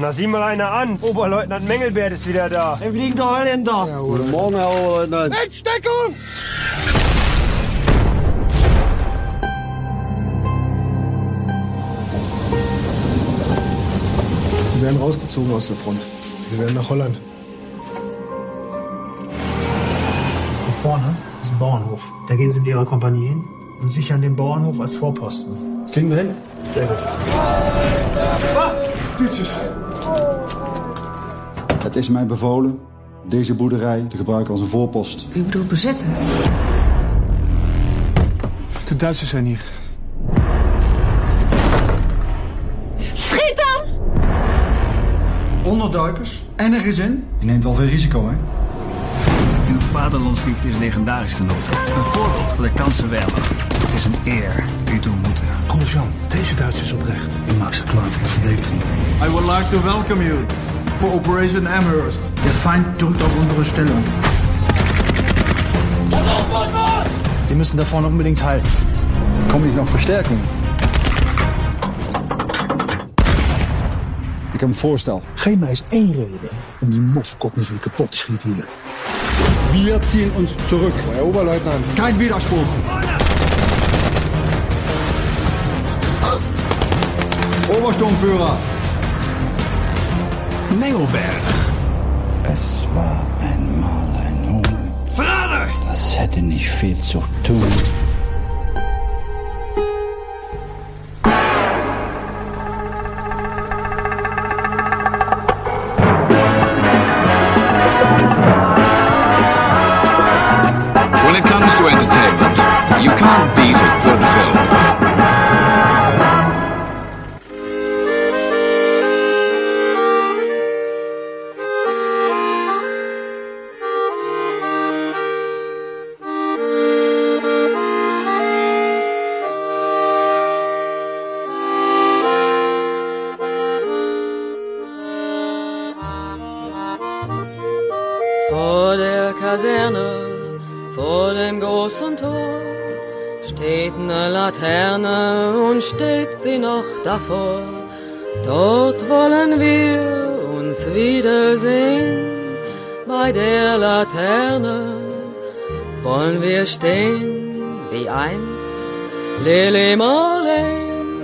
Na, sieh mal einer an. Oberleutnant Mengelberg ist wieder da. Wir fliegen doch alle hinter. Ja, guten Morgen, Herr Oberleutnant. Entdeckung! Wir werden rausgezogen aus der Front. Wir werden nach Holland. Da vorne ist ein Bauernhof. Da gehen Sie mit Ihrer Kompanie hin und sichern den Bauernhof als Vorposten. Kriegen wir hin? Sehr gut. Ah, dit is. Het is mij bevolen deze boerderij te gebruiken als een voorpost. U bedoelt bezetten? De Duitsers zijn hier. Schiet dan! Onderduikers en er gezin. Je neemt wel veel risico, hè? Uw vaderlandsliefde is legendarisch ten noten. Een voorbeeld van de kansenweermacht. Het is een eer die u toe moeten. Grosjean, deze Duitsers oprecht. Ik maak ze klaar voor de verdediging. I would like to welcome you for Operation Amherst. Der Feind drückt auf unsere Stellung. Sie müssen da vorne unbedingt halten. Kommen nicht noch Verstärkungen? Ik heb een voorstel. Geef mij eens één reden om die mofkop niet weer kapot te schieten hier. Wir ziehen uns zurück. Herr Oberleutnant, kein Widerspruch. Obersturmführer. Mengelberg. Es war einmal ein Huhn. Verräter! Das hätte nicht viel zu tun. When it comes to entertainment, you can't beat a good film. Vor der Kaserne, vor dem großen Tor steht eine Laterne und steht sie noch davor. Dort wollen wir uns wiedersehen. Bei der Laterne wollen wir stehen wie einst Lili Marleen,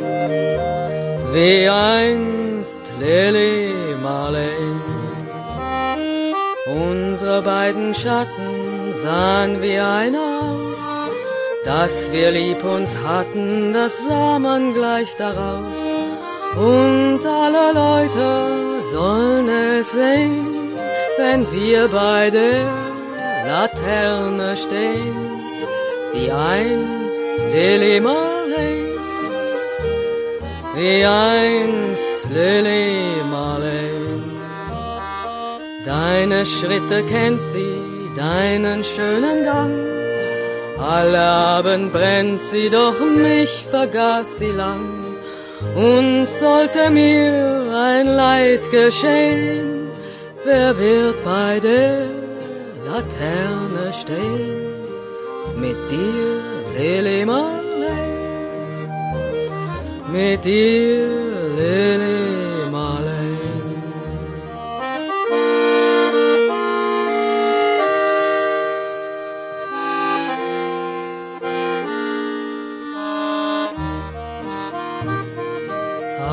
wie einst Lili Marleen. Unsere beiden Schatten sahen wir einer aus, dass wir lieb uns hatten, das sah man gleich daraus. Und alle Leute sollen es sehen, wenn wir bei der Laterne stehen, wie einst Lili Marleen, wie einst Lili Marleen. Deine Schritte kennt sie, deinen schönen Gang. Alle Abend brennt sie, doch mich vergaß sie lang. Und sollte mir ein Leid geschehen, wer wird bei der Laterne stehen? Mit dir, Lili Marleen, mit dir, Lili Marleen.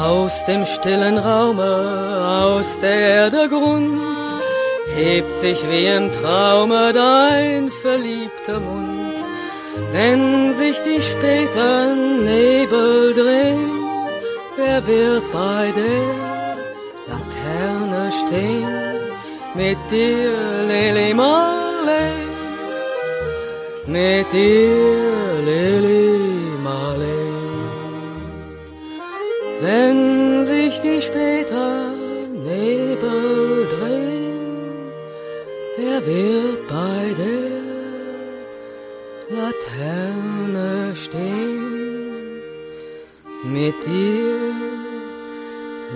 Aus dem stillen Raume, aus der Erde Grund, hebt sich wie im Traume dein verliebter Mund. Wenn sich die späten Nebel drehen, wer wird bei der Laterne stehen? Mit dir, Lili Marleen, mit dir, Lili Marleen. Wenn sich die später Nebel drehen, wer wird bei der Laterne stehen? Mit dir,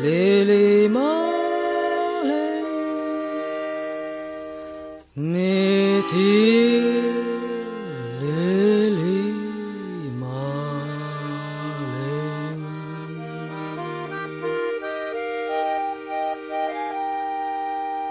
Lili Marleen, mit dir, Lili.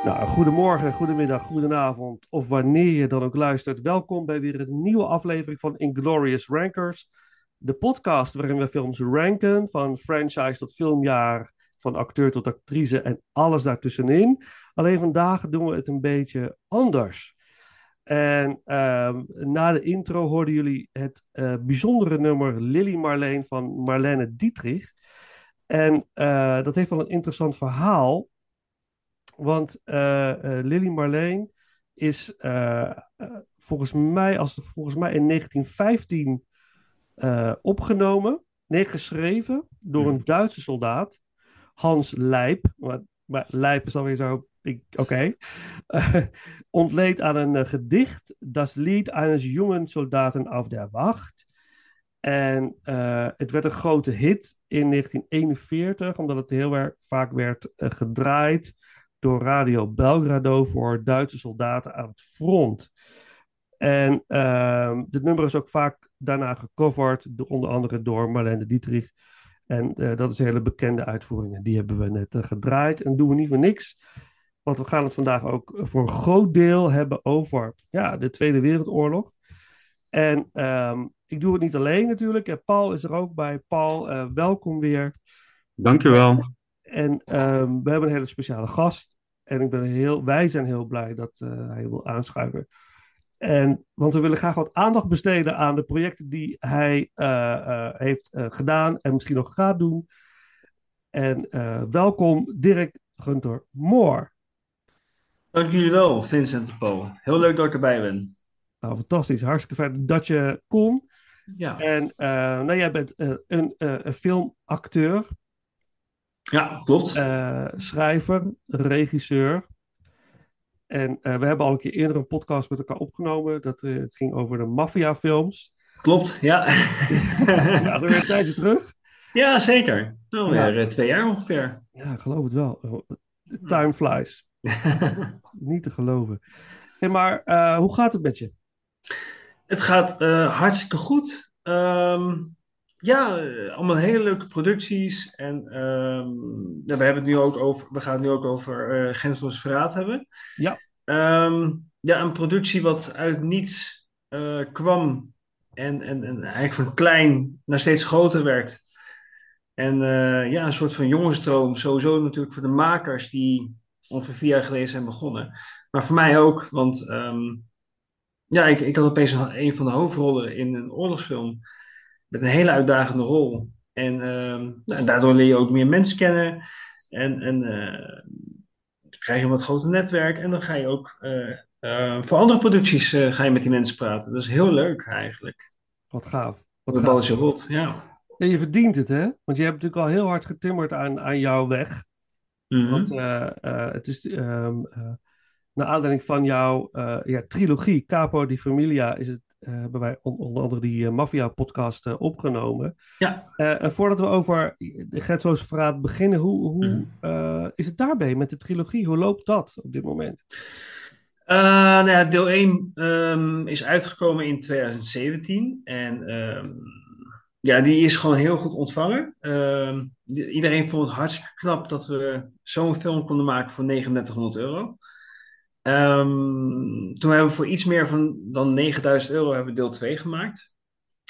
Nou, goedemorgen, goedemiddag, goedenavond of wanneer je dan ook luistert. Welkom bij weer een nieuwe aflevering van Inglourious Rankers. De podcast waarin we films ranken, van franchise tot filmjaar, van acteur tot actrice en alles daartussenin. Alleen vandaag doen we het een beetje anders. En na de intro hoorden jullie het bijzondere nummer Lili Marleen van Marlene Dietrich. En dat heeft wel een interessant verhaal. Want Lili Marleen is volgens mij in 1915 geschreven door een Duitse soldaat, Hans Leip. Maar Leip is alweer zo, oké. Ontleed aan een gedicht, Das Lied eines jungen Soldaten auf der Wacht. En het werd een grote hit in 1941, omdat het heel vaak werd gedraaid door Radio Belgrado voor Duitse soldaten aan het front. En dit nummer is ook vaak daarna gecoverd, onder andere door Marlene Dietrich. En dat is een hele bekende uitvoering. En die hebben we net gedraaid. En doen we niet voor niks. Want we gaan het vandaag ook voor een groot deel hebben over de Tweede Wereldoorlog. En ik doe het niet alleen natuurlijk. En Paul is er ook bij. Paul, welkom weer. Dankjewel. En we hebben een hele speciale gast. En wij zijn heel blij dat hij wil aanschuiven. Want we willen graag wat aandacht besteden aan de projecten die hij heeft gedaan en misschien nog gaat doen. En welkom Dirk Gunther Moor. Dank jullie wel, Vincent en Paul. Heel leuk dat ik erbij ben. Nou, fantastisch. Hartstikke fijn dat je kon. Ja. En jij bent een filmacteur. Ja, klopt. Schrijver, regisseur. En we hebben al een keer eerder een podcast met elkaar opgenomen. Het ging over de maffiafilms. Klopt, ja. Ja, weer een tijdje terug. Ja, zeker. Nou, weer 2 jaar ongeveer. Ja, geloof het wel. Time flies. Niet te geloven. Hey, maar hoe gaat het met je? Het gaat hartstikke goed. Allemaal hele leuke producties. En we gaan het nu ook over Grenzeloos Verraad hebben. Ja. Een productie wat uit niets kwam. En eigenlijk van klein naar steeds groter werd. En een soort van jongensdroom. Sowieso natuurlijk voor de makers die ongeveer 4 jaar geleden zijn begonnen. Maar voor mij ook, want ik had opeens een van de hoofdrollen in een oorlogsfilm. Met een hele uitdagende rol. En daardoor leer je ook meer mensen kennen. En krijg je een wat groter netwerk. En dan ga je ook voor andere producties ga je met die mensen praten. Dat is heel leuk eigenlijk. Wat gaaf. Wat balletje rot, ja. En je verdient het, hè? Want je hebt natuurlijk al heel hard getimmerd aan jouw weg. Mm-hmm. Want het is... naar aanleiding van jouw trilogie, Capo di Familia, is het... hebben wij onder andere die maffia-podcast opgenomen. Ja. En voordat we over de Grenzeloos Verraad beginnen, hoe is het daarbij met de trilogie? Hoe loopt dat op dit moment? Deel 1 is uitgekomen in 2017. En die is gewoon heel goed ontvangen. Iedereen vond het hartstikke knap dat we zo'n film konden maken voor €3900. Toen hebben we voor iets meer dan €9000 hebben we deel 2 gemaakt.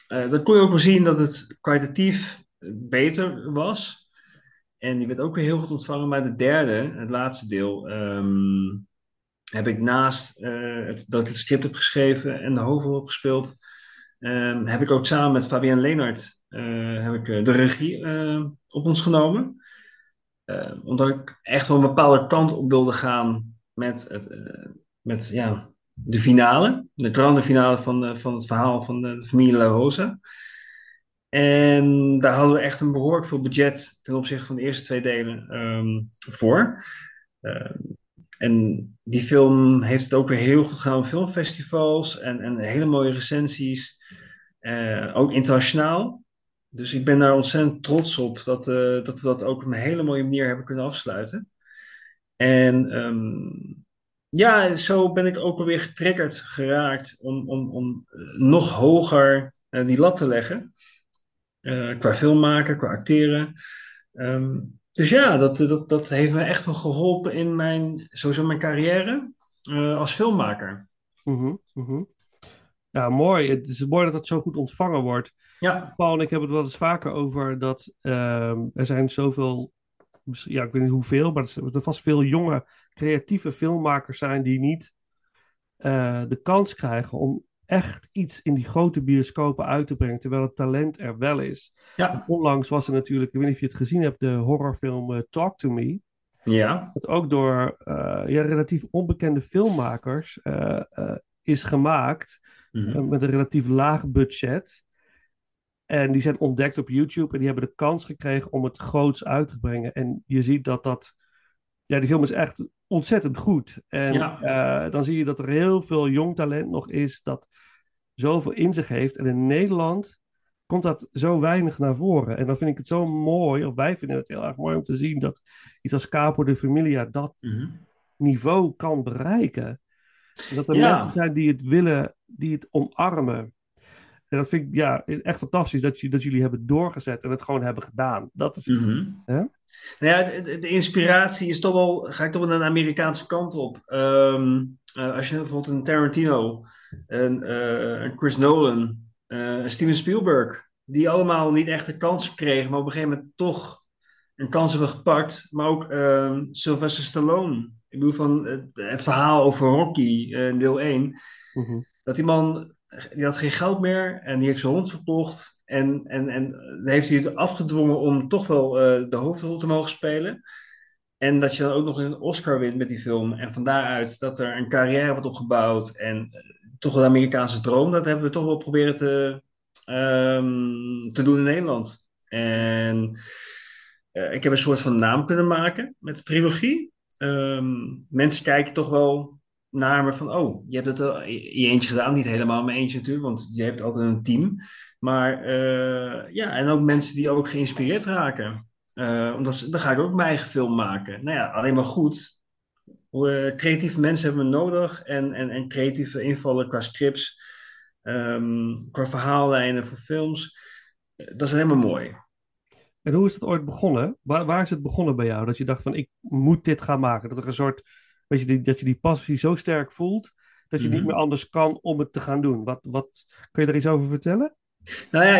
Dan kon je ook wel zien dat het kwalitatief beter was. En die werd ook weer heel goed ontvangen. Maar de derde, het laatste deel, heb ik naast dat ik het script heb geschreven en de hoofdrol heb gespeeld, heb ik ook samen met Fabienne Leenaert de regie op ons genomen. Omdat ik echt wel een bepaalde kant op wilde gaan met de finale. De grande finale van het verhaal van de familie La Rosa. En daar hadden we echt een behoorlijk veel budget ten opzichte van de eerste 2 delen voor. En die film heeft het ook weer heel goed gedaan op filmfestivals. En hele mooie recensies. Ook internationaal. Dus ik ben daar ontzettend trots op. Dat we dat ook op een hele mooie manier hebben kunnen afsluiten. En zo ben ik ook alweer getriggerd geraakt om nog hoger die lat te leggen. Qua film maken, qua acteren. Dus ja, dat heeft me echt wel geholpen in mijn carrière als filmmaker. Mm-hmm, mm-hmm. Ja, mooi. Het is mooi dat dat zo goed ontvangen wordt. Ja. Paul en ik hebben het wel eens vaker over dat er zijn zoveel, ja, ik weet niet hoeveel, maar er vast veel jonge creatieve filmmakers zijn die niet de kans krijgen om echt iets in die grote bioscopen uit te brengen, terwijl het talent er wel is. Ja. Onlangs was er natuurlijk, ik weet niet of je het gezien hebt, de horrorfilm Talk to Me. Ja. Dat ook door relatief onbekende filmmakers is gemaakt, mm-hmm, met een relatief laag budget. En die zijn ontdekt op YouTube en die hebben de kans gekregen om het groots uit te brengen. En je ziet dat ja, die film is echt ontzettend goed. En ja, dan zie je dat er heel veel jong talent nog is dat zoveel in zich heeft. En in Nederland komt dat zo weinig naar voren. En dan vind ik het zo mooi, of wij vinden het heel erg mooi om te zien dat iets als Capo di Familia dat mm-hmm niveau kan bereiken. En dat er mensen zijn die het willen, die het omarmen. En dat vind ik echt fantastisch dat jullie hebben doorgezet en het gewoon hebben gedaan. Dat is, mm-hmm, hè? Nou ja, de inspiratie is toch wel, ga ik toch wel naar de Amerikaanse kant op. Als je bijvoorbeeld een Tarantino, een Chris Nolan, een Steven Spielberg, die allemaal niet echt de kans kregen, maar op een gegeven moment toch een kans hebben gepakt. Maar ook Sylvester Stallone. Ik bedoel van het verhaal over Rocky, deel 1. Mm-hmm. Dat die man, die had geen geld meer en die heeft zijn hond verkocht. En heeft hij het afgedwongen om toch wel de hoofdrol te mogen spelen. En dat je dan ook nog een Oscar wint met die film. En van daaruit dat er een carrière wordt opgebouwd. En toch wel de Amerikaanse droom. Dat hebben we toch wel proberen te doen in Nederland. En ik heb een soort van naam kunnen maken met de trilogie. Mensen kijken toch wel naar me van, oh, je hebt het in je eentje gedaan. Niet helemaal in mijn eentje natuurlijk, want je hebt altijd een team. Maar en ook mensen die ook geïnspireerd raken. Omdat dan ga ik ook mijn eigen film maken. Nou ja, alleen maar goed. Creatieve mensen hebben we nodig. En creatieve invallen qua scripts. Qua verhaallijnen voor films. Dat is helemaal mooi. En hoe is dat ooit begonnen? Waar is het begonnen bij jou? Dat je dacht van, ik moet dit gaan maken. Dat er een soort... Weet je, dat je die passie zo sterk voelt, dat je niet meer anders kan om het te gaan doen. Wat kun je daar iets over vertellen? Nou ja,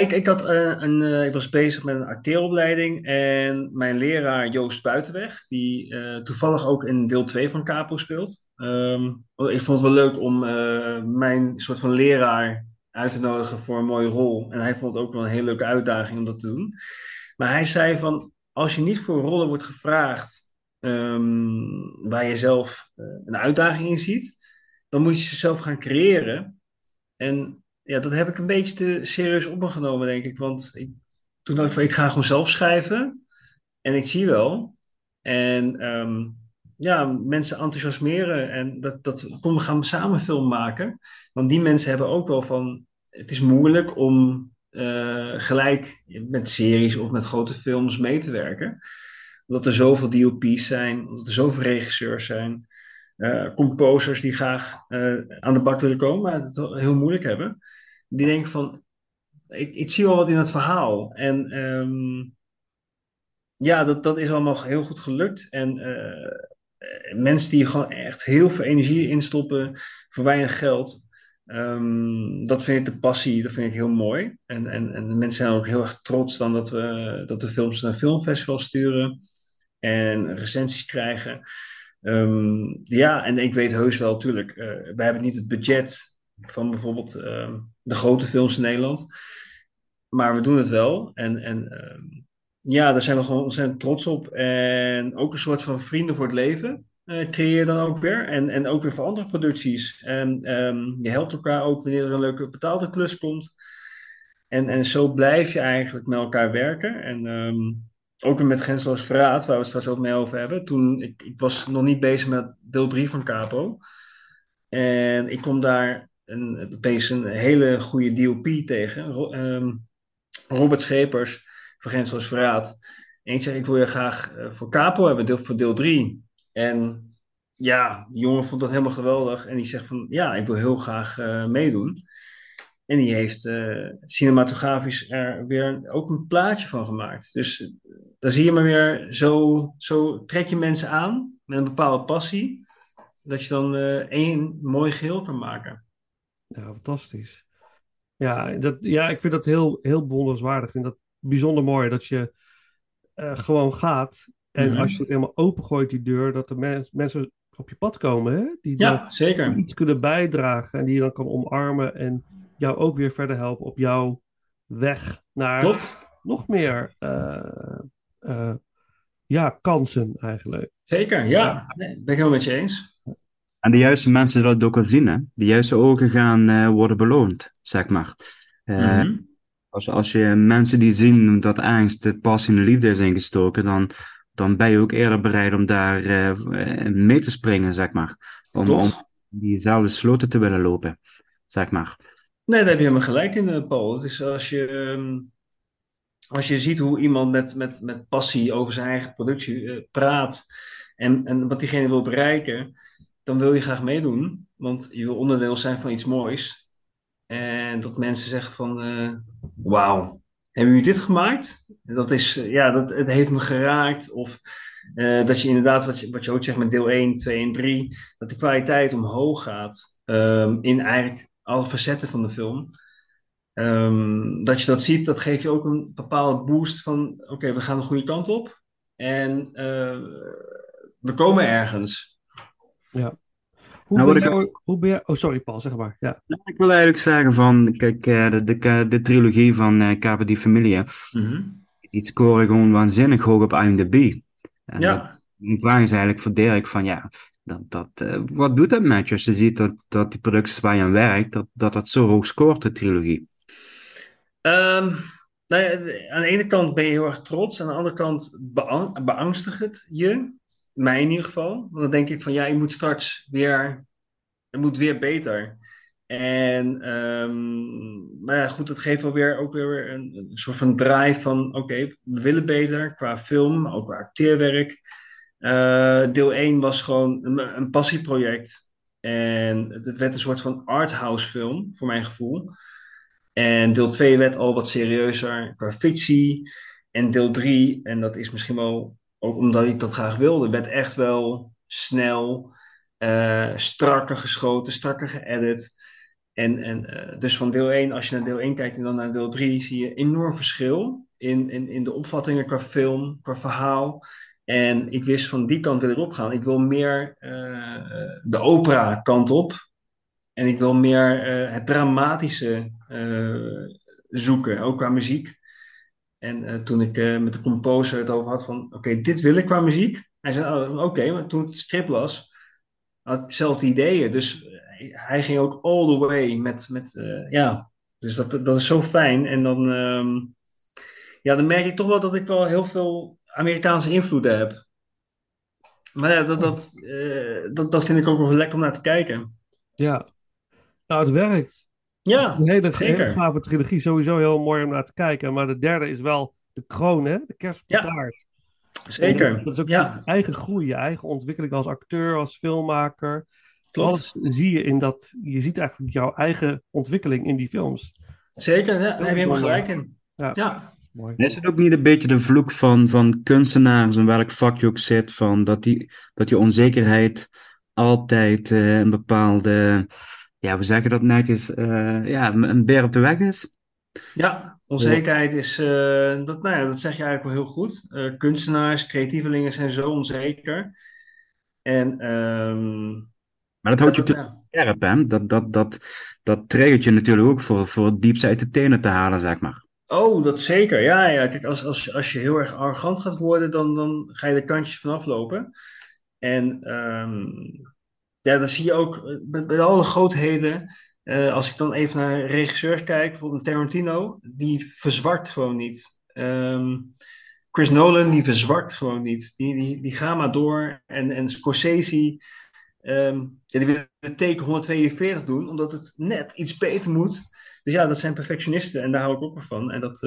ik was bezig met een acteeropleiding. En mijn leraar Joost Buitenweg, die toevallig ook in deel 2 van Capo speelt. Ik vond het wel leuk om mijn soort van leraar uit te nodigen voor een mooie rol. En hij vond het ook wel een hele leuke uitdaging om dat te doen. Maar hij zei van, als je niet voor rollen wordt gevraagd, waar je zelf een uitdaging in ziet, dan moet je jezelf gaan creëren. En ja, dat heb ik een beetje te serieus op me genomen, denk ik. Want toen dacht ik van, ik ga gewoon zelf schrijven. En ik zie wel. En mensen enthousiasmeren. En kom, we gaan samen film maken. Want die mensen hebben ook wel van, het is moeilijk om gelijk met series of met grote films mee te werken. Omdat er zoveel DOP's zijn, omdat er zoveel regisseurs zijn, composers die graag aan de bak willen komen, maar het heel moeilijk hebben. Die denken van, ik zie wel wat in het verhaal. En dat is allemaal heel goed gelukt. En mensen die gewoon echt heel veel energie instoppen voor weinig geld, dat vind ik de passie, dat vind ik heel mooi. En mensen zijn ook heel erg trots dan dat de films naar filmfestivals sturen en recensies krijgen. En ik weet heus wel, tuurlijk, wij hebben niet het budget van bijvoorbeeld de grote films in Nederland, maar we doen het wel. En daar zijn we gewoon ontzettend trots op. En ook een soort van vrienden voor het leven creëer dan ook weer. En ook weer voor andere producties. En je helpt elkaar ook wanneer er een leuke betaalde klus komt. En zo blijf je eigenlijk met elkaar werken. En ook weer met Grenzeloos Verraad, waar we het straks ook mee over hebben. Toen, ik was nog niet bezig met deel 3 van Capo. En ik kom daar opeens een hele goede DOP tegen. Robert Schepers van Grenzeloos Verraad. En ik zeg, ik wil je graag voor Capo hebben, voor deel 3. En ja, die jongen vond dat helemaal geweldig. En die zegt van, ja, ik wil heel graag meedoen. En die heeft cinematografisch er weer ook een plaatje van gemaakt. Dus daar zie je maar weer, zo trek je mensen aan met een bepaalde passie. Dat je dan één mooi geheel kan maken. Ja, fantastisch. Ja, ik vind dat heel bewonderenswaardig. Ik vind dat bijzonder mooi dat je gewoon gaat. En als je het helemaal opengooit, die deur, dat er mensen op je pad komen. Hè? Die zeker. Iets kunnen bijdragen en die je dan kan omarmen en jou ook weer verder helpen op jouw weg naar nog meer kansen eigenlijk. Zeker, ja. Nee, ben ik helemaal met je eens. En de juiste mensen dat ook al zien, hè? De juiste ogen gaan worden beloond, zeg maar. Als je mensen die zien dat angst de passie en de liefde is ingestoken, dan ben je ook eerder bereid om daar mee te springen, zeg maar. Om diezelfde sloten te willen lopen, zeg maar. Nee, daar heb je helemaal gelijk in, Paul. Het is als je ziet hoe iemand met passie over zijn eigen productie praat en wat diegene wil bereiken, dan wil je graag meedoen, want je wil onderdeel zijn van iets moois. En dat mensen zeggen van, wauw, hebben jullie dit gemaakt? Dat is, het heeft me geraakt. Of dat je inderdaad, wat je ook zegt met deel 1, 2 en 3, dat de kwaliteit omhoog gaat in eigenlijk alle facetten van de film. Dat je dat ziet, dat geeft je ook een bepaalde boost van, oké, we gaan de goede kant op. En we komen ergens. Ja. Hoe ben jij... Oh, sorry Paul, zeg maar. Ja. Ik wil eigenlijk zeggen van, kijk, de trilogie van Capo di Familia, die scoren gewoon waanzinnig hoog op IMDb. En mijn vraag is eigenlijk voor Dirk van, wat doet dat met je als je ziet dat die producties waar je aan werkt, dat zo hoog scoort, de trilogie? Aan de ene kant ben je heel erg trots, aan de andere kant beangstigt het je. Mij in ieder geval. Want dan denk ik van ik moet straks weer... Het moet weer beter. En dat geeft wel weer een soort van draai van... Oké, we willen beter qua film, ook qua acteerwerk. Deel 1 was gewoon een passieproject. En het werd een soort van arthouse film, voor mijn gevoel. En deel 2 werd al wat serieuzer qua fictie. En deel 3, en dat is misschien wel... Ook omdat ik dat graag wilde, werd echt wel snel, strakker geschoten, strakker geëdit. En dus van deel 1, als je naar deel 1 kijkt en dan naar deel 3, zie je enorm verschil in de opvattingen qua film, qua verhaal. En ik wist van die kant wil ik opgaan. Ik wil meer de opera kant op. En ik wil meer het dramatische zoeken, ook qua muziek. En toen ik met de composer het over had van... Oké, dit wil ik qua muziek. Hij zei, maar toen ik het script las... had ik dezelfde ideeën. Dus hij ging ook all the way met. Dus dat is zo fijn. En dan... dan merk ik toch wel dat ik wel heel veel Amerikaanse invloeden heb. Maar dat vind ik ook wel lekker om naar te kijken. Ja. Nou, het werkt. Ja, een hele gave trilogie, sowieso heel mooi om naar te kijken. Maar de derde is wel de kroon, hè? De kerst op de taart. Zeker. Dat is ook je eigen groei, je eigen ontwikkeling als acteur, als filmmaker. Klopt. Alles zie je in dat. Je ziet eigenlijk jouw eigen ontwikkeling in die films. Zeker, daar heb je helemaal gelijk in. Ja. Mooi. Is het ook niet een beetje de vloek van kunstenaars en welk vak je ook zit, van dat die onzekerheid altijd een bepaalde. Ja, we zeggen dat netjes een beer op de weg is. Ja, onzekerheid is... dat zeg je eigenlijk wel heel goed. Kunstenaars, creatievelingen zijn zo onzeker. En... maar dat houdt je natuurlijk scherp, hè? Dat triggert je natuurlijk ook voor het diepste uit de tenen te halen, zeg maar. Oh, dat zeker. Ja. Kijk, als je heel erg arrogant gaat worden, dan ga je de kantjes vanaf lopen. En... Ja, dat zie je ook bij alle grootheden. Als ik dan even naar regisseurs kijk, bijvoorbeeld Tarantino, die verzwakt gewoon niet. Chris Nolan, die verzwakt gewoon niet. Die gaat maar door. En Scorsese, die wil de take 142 doen, omdat het net iets beter moet. Dus dat zijn perfectionisten en daar hou ik ook van. En dat,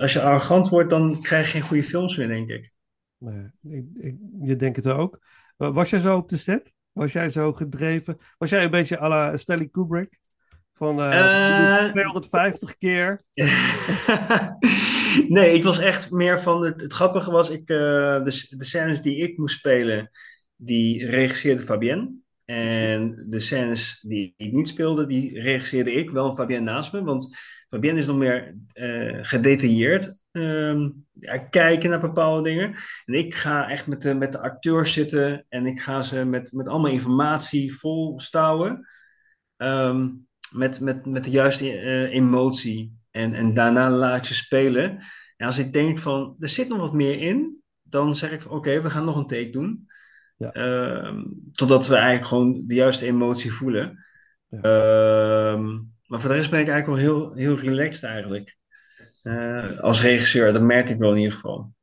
als je arrogant wordt, dan krijg je geen goede films meer, denk ik. Nee, je denkt het ook. Was jij zo op de set? Was jij zo gedreven? Was jij een beetje à la Stanley Kubrick? Van 250 keer. Nee, ik was echt meer van... Het grappige was, de scènes die ik moest spelen, die regisseerde Fabienne. En de scènes die ik niet speelde, die regisseerde ik. Wel Fabienne naast me, want Fabienne is nog meer gedetailleerd. Kijken naar bepaalde dingen. En ik ga echt met de acteurs zitten. En ik ga ze met allemaal informatie volstouwen. Met de juiste emotie. En daarna laat je spelen. En als ik denk van, er zit nog wat meer in, dan zeg ik van, oké, we gaan nog een take doen. Ja. Totdat we eigenlijk gewoon de juiste emotie voelen. Ja. Maar voor de rest ben ik eigenlijk wel heel, heel relaxed eigenlijk. Als regisseur, dat merk ik wel in ieder geval.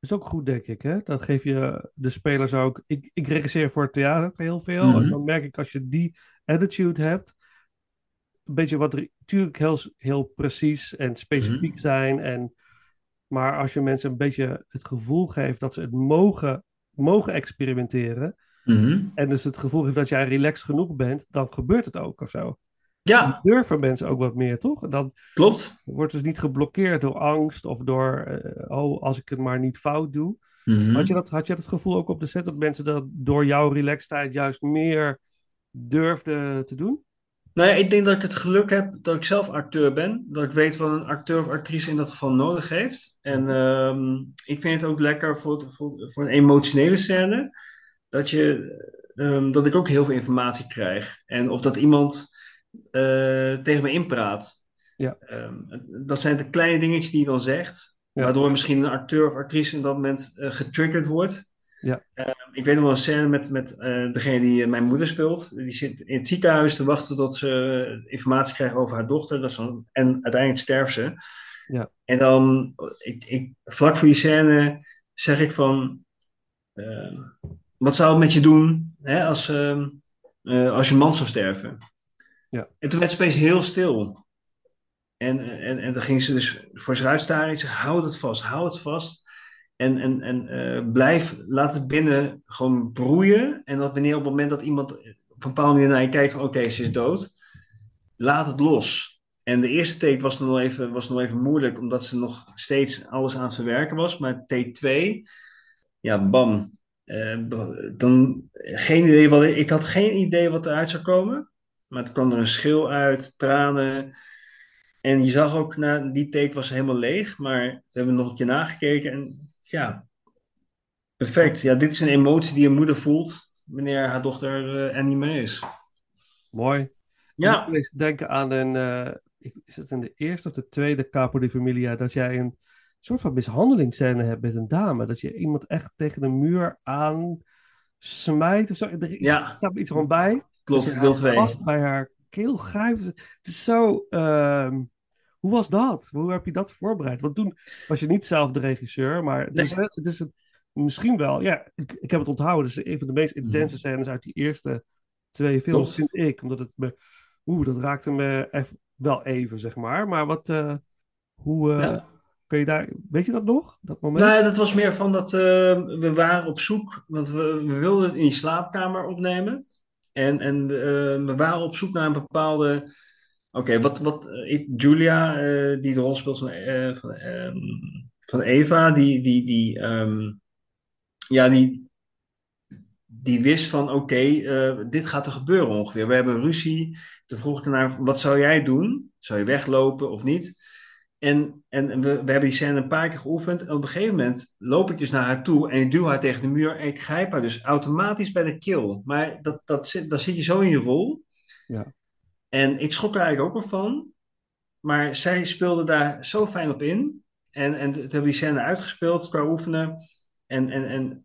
Is ook goed, denk ik, hè? Dat geef je de spelers ook... Ik regisseer voor het theater heel veel. Mm-hmm. En dan merk ik, als je die attitude hebt... Een beetje wat... Natuurlijk heel precies en specifiek zijn. Maar als je mensen een beetje het gevoel geeft... dat ze het mogen experimenteren... Mm-hmm. En dus het gevoel geeft dat jij relaxed genoeg bent... dan gebeurt het ook of zo. Ja. Dan durven mensen ook wat meer, toch? En dan klopt. Wordt dus niet geblokkeerd door angst... of door, als ik het maar niet fout doe. Mm-hmm. Had je dat gevoel ook op de set... dat mensen dat door jouw relaxedheid... juist meer durfden te doen? Nou ja, ik denk dat ik het geluk heb dat ik zelf acteur ben. Dat ik weet wat een acteur of actrice in dat geval nodig heeft. En ik vind het ook lekker voor een emotionele scène. Dat ik ook heel veel informatie krijg. En of dat iemand tegen me inpraat. Ja. Dat zijn de kleine dingetjes die je dan zegt. Ja. Waardoor misschien een acteur of actrice in dat moment getriggerd wordt. Ja. Ik weet nog wel een scène met degene die mijn moeder speelt. Die zit in het ziekenhuis te wachten tot ze informatie krijgt over haar dochter. En uiteindelijk sterft ze. Ja. En dan, vlak voor die scène, zeg ik van... wat zou het met je doen, hè, als je man zou sterven? Ja. En toen werd ze opeens heel stil. En dan ging ze dus voor zich uitstaren. Ik zei, hou het vast. En laat het binnen gewoon broeien. En dat wanneer op het moment dat iemand op een bepaalde manier naar je kijkt van oké, ze is dood. Laat het los. En de eerste take was nog even moeilijk. Omdat ze nog steeds alles aan het verwerken was. Maar take 2, ja bam. Dan geen idee wat ik had geen idee wat eruit zou komen. Maar toen kwam er een schil uit, tranen... En je zag ook, die take was helemaal leeg, maar toen hebben we nog een keer nagekeken. En ja, perfect. Ja, dit is een emotie die een moeder voelt wanneer haar dochter er niet meer is. Mooi. Ja. Ik denken aan is het in de eerste of de tweede Capo di Familia, dat jij een soort van mishandelingsscène hebt met een dame. Dat je iemand echt tegen de muur aan smijt of zo. Er staat iets van bij. Klopt, deel 2. Vast bij haar keel grijpt. Het is zo... Hoe was dat? Hoe heb je dat voorbereid? Want toen was je niet zelf de regisseur, maar het is misschien wel... Ja, ik heb het onthouden. Dus een van de meest intense scènes uit die eerste 2 films, vind ik. Omdat het me... dat raakte me wel even, zeg maar. Maar wat... kun je daar... Weet je dat nog? Dat moment? Nou, dat was meer van dat we waren op zoek. Want we wilden het in die slaapkamer opnemen. En we waren op zoek naar een bepaalde... Julia, die de rol speelt van Eva, die wist van dit gaat er gebeuren ongeveer. We hebben een ruzie. Toen vroeg ik haar, wat zou jij doen? Zou je weglopen of niet? En we hebben die scène een paar keer geoefend. En op een gegeven moment loop ik dus naar haar toe en ik duw haar tegen de muur en ik grijp haar dus automatisch bij de keel. Maar dat zit je zo in je rol. Ja. En ik schrok er eigenlijk ook wel van. Maar zij speelde daar zo fijn op in. En toen hebben we die scène uitgespeeld qua oefenen. En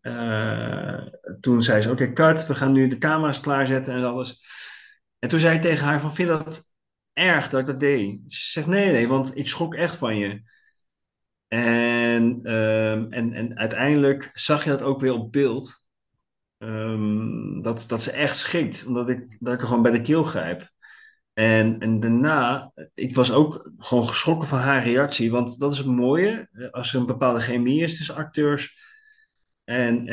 toen zei ze, cut. We gaan nu de camera's klaarzetten en alles. En toen zei ik tegen haar van, vind je dat erg dat ik dat deed? Ze zegt, nee, want ik schrok echt van je. En uiteindelijk zag je dat ook weer op beeld. Dat ze echt schrikt. Omdat ik er gewoon bij de keel grijp. En daarna, ik was ook gewoon geschrokken van haar reactie. Want dat is het mooie. Als er een bepaalde chemie is tussen acteurs. En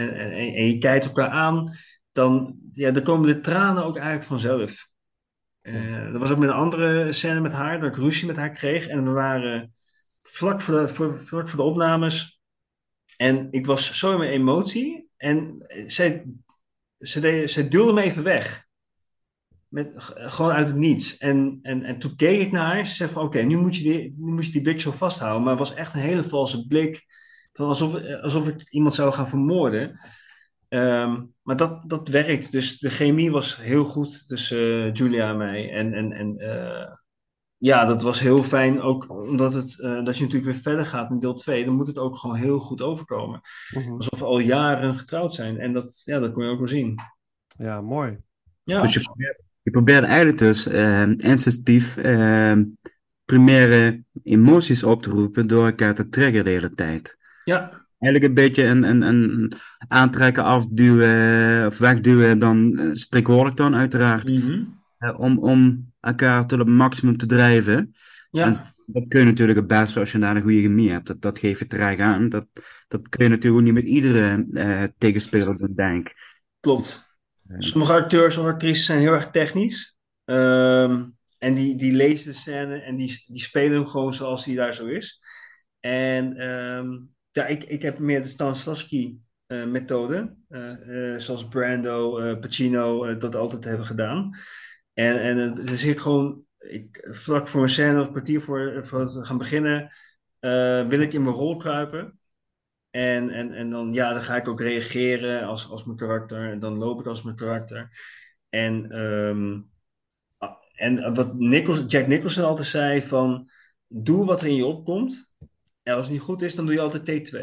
je kijkt elkaar aan. Dan komen de tranen ook eigenlijk vanzelf. Dat was ook met een andere scène met haar, dat ik ruzie met haar kreeg. En we waren vlak voor de opnames. En ik was zo in mijn emotie. En zij duwde me even weg. Gewoon uit het niets. En toen keek ik naar haar. Ze zei van oké, nu moet je die blik zo vasthouden. Maar het was echt een hele valse blik. Alsof ik iemand zou gaan vermoorden. Maar dat werkt. Dus de chemie was heel goed tussen Julia en mij. En dat was heel fijn. Ook omdat dat je natuurlijk weer verder gaat in deel 2. Dan moet het ook gewoon heel goed overkomen. Mm-hmm. Alsof we al jaren getrouwd zijn. En dat kon je ook wel zien. Ja, mooi. Ja. Dus je probeert eigenlijk dus instinctief primaire emoties op te roepen door elkaar te triggeren de hele tijd. Ja. Eigenlijk een beetje een aantrekken, afduwen of wegduwen, dan spreekwoordelijk dan uiteraard, mm-hmm. Om elkaar tot het maximum te drijven. Ja. En dat kun je natuurlijk het beste als je daar een goede chemie hebt. Dat geef je terecht aan. Dat kun je natuurlijk niet met iedere tegenspeler doen, denk ik. Klopt. Sommige acteurs of actrices zijn heel erg technisch. En die lezen de scène en die spelen hem gewoon zoals die daar zo is. En ik heb meer de Stanislavski methode. Zoals Brando, Pacino dat altijd hebben gedaan. En dus ik gewoon... vlak voor mijn scène of een kwartier voor het gaan beginnen... wil ik in mijn rol kruipen. En dan ga ik ook reageren als mijn karakter. En dan loop ik als mijn karakter. En wat Jack Nicholson altijd zei van... Doe wat er in je opkomt. En als het niet goed is, dan doe je altijd T2.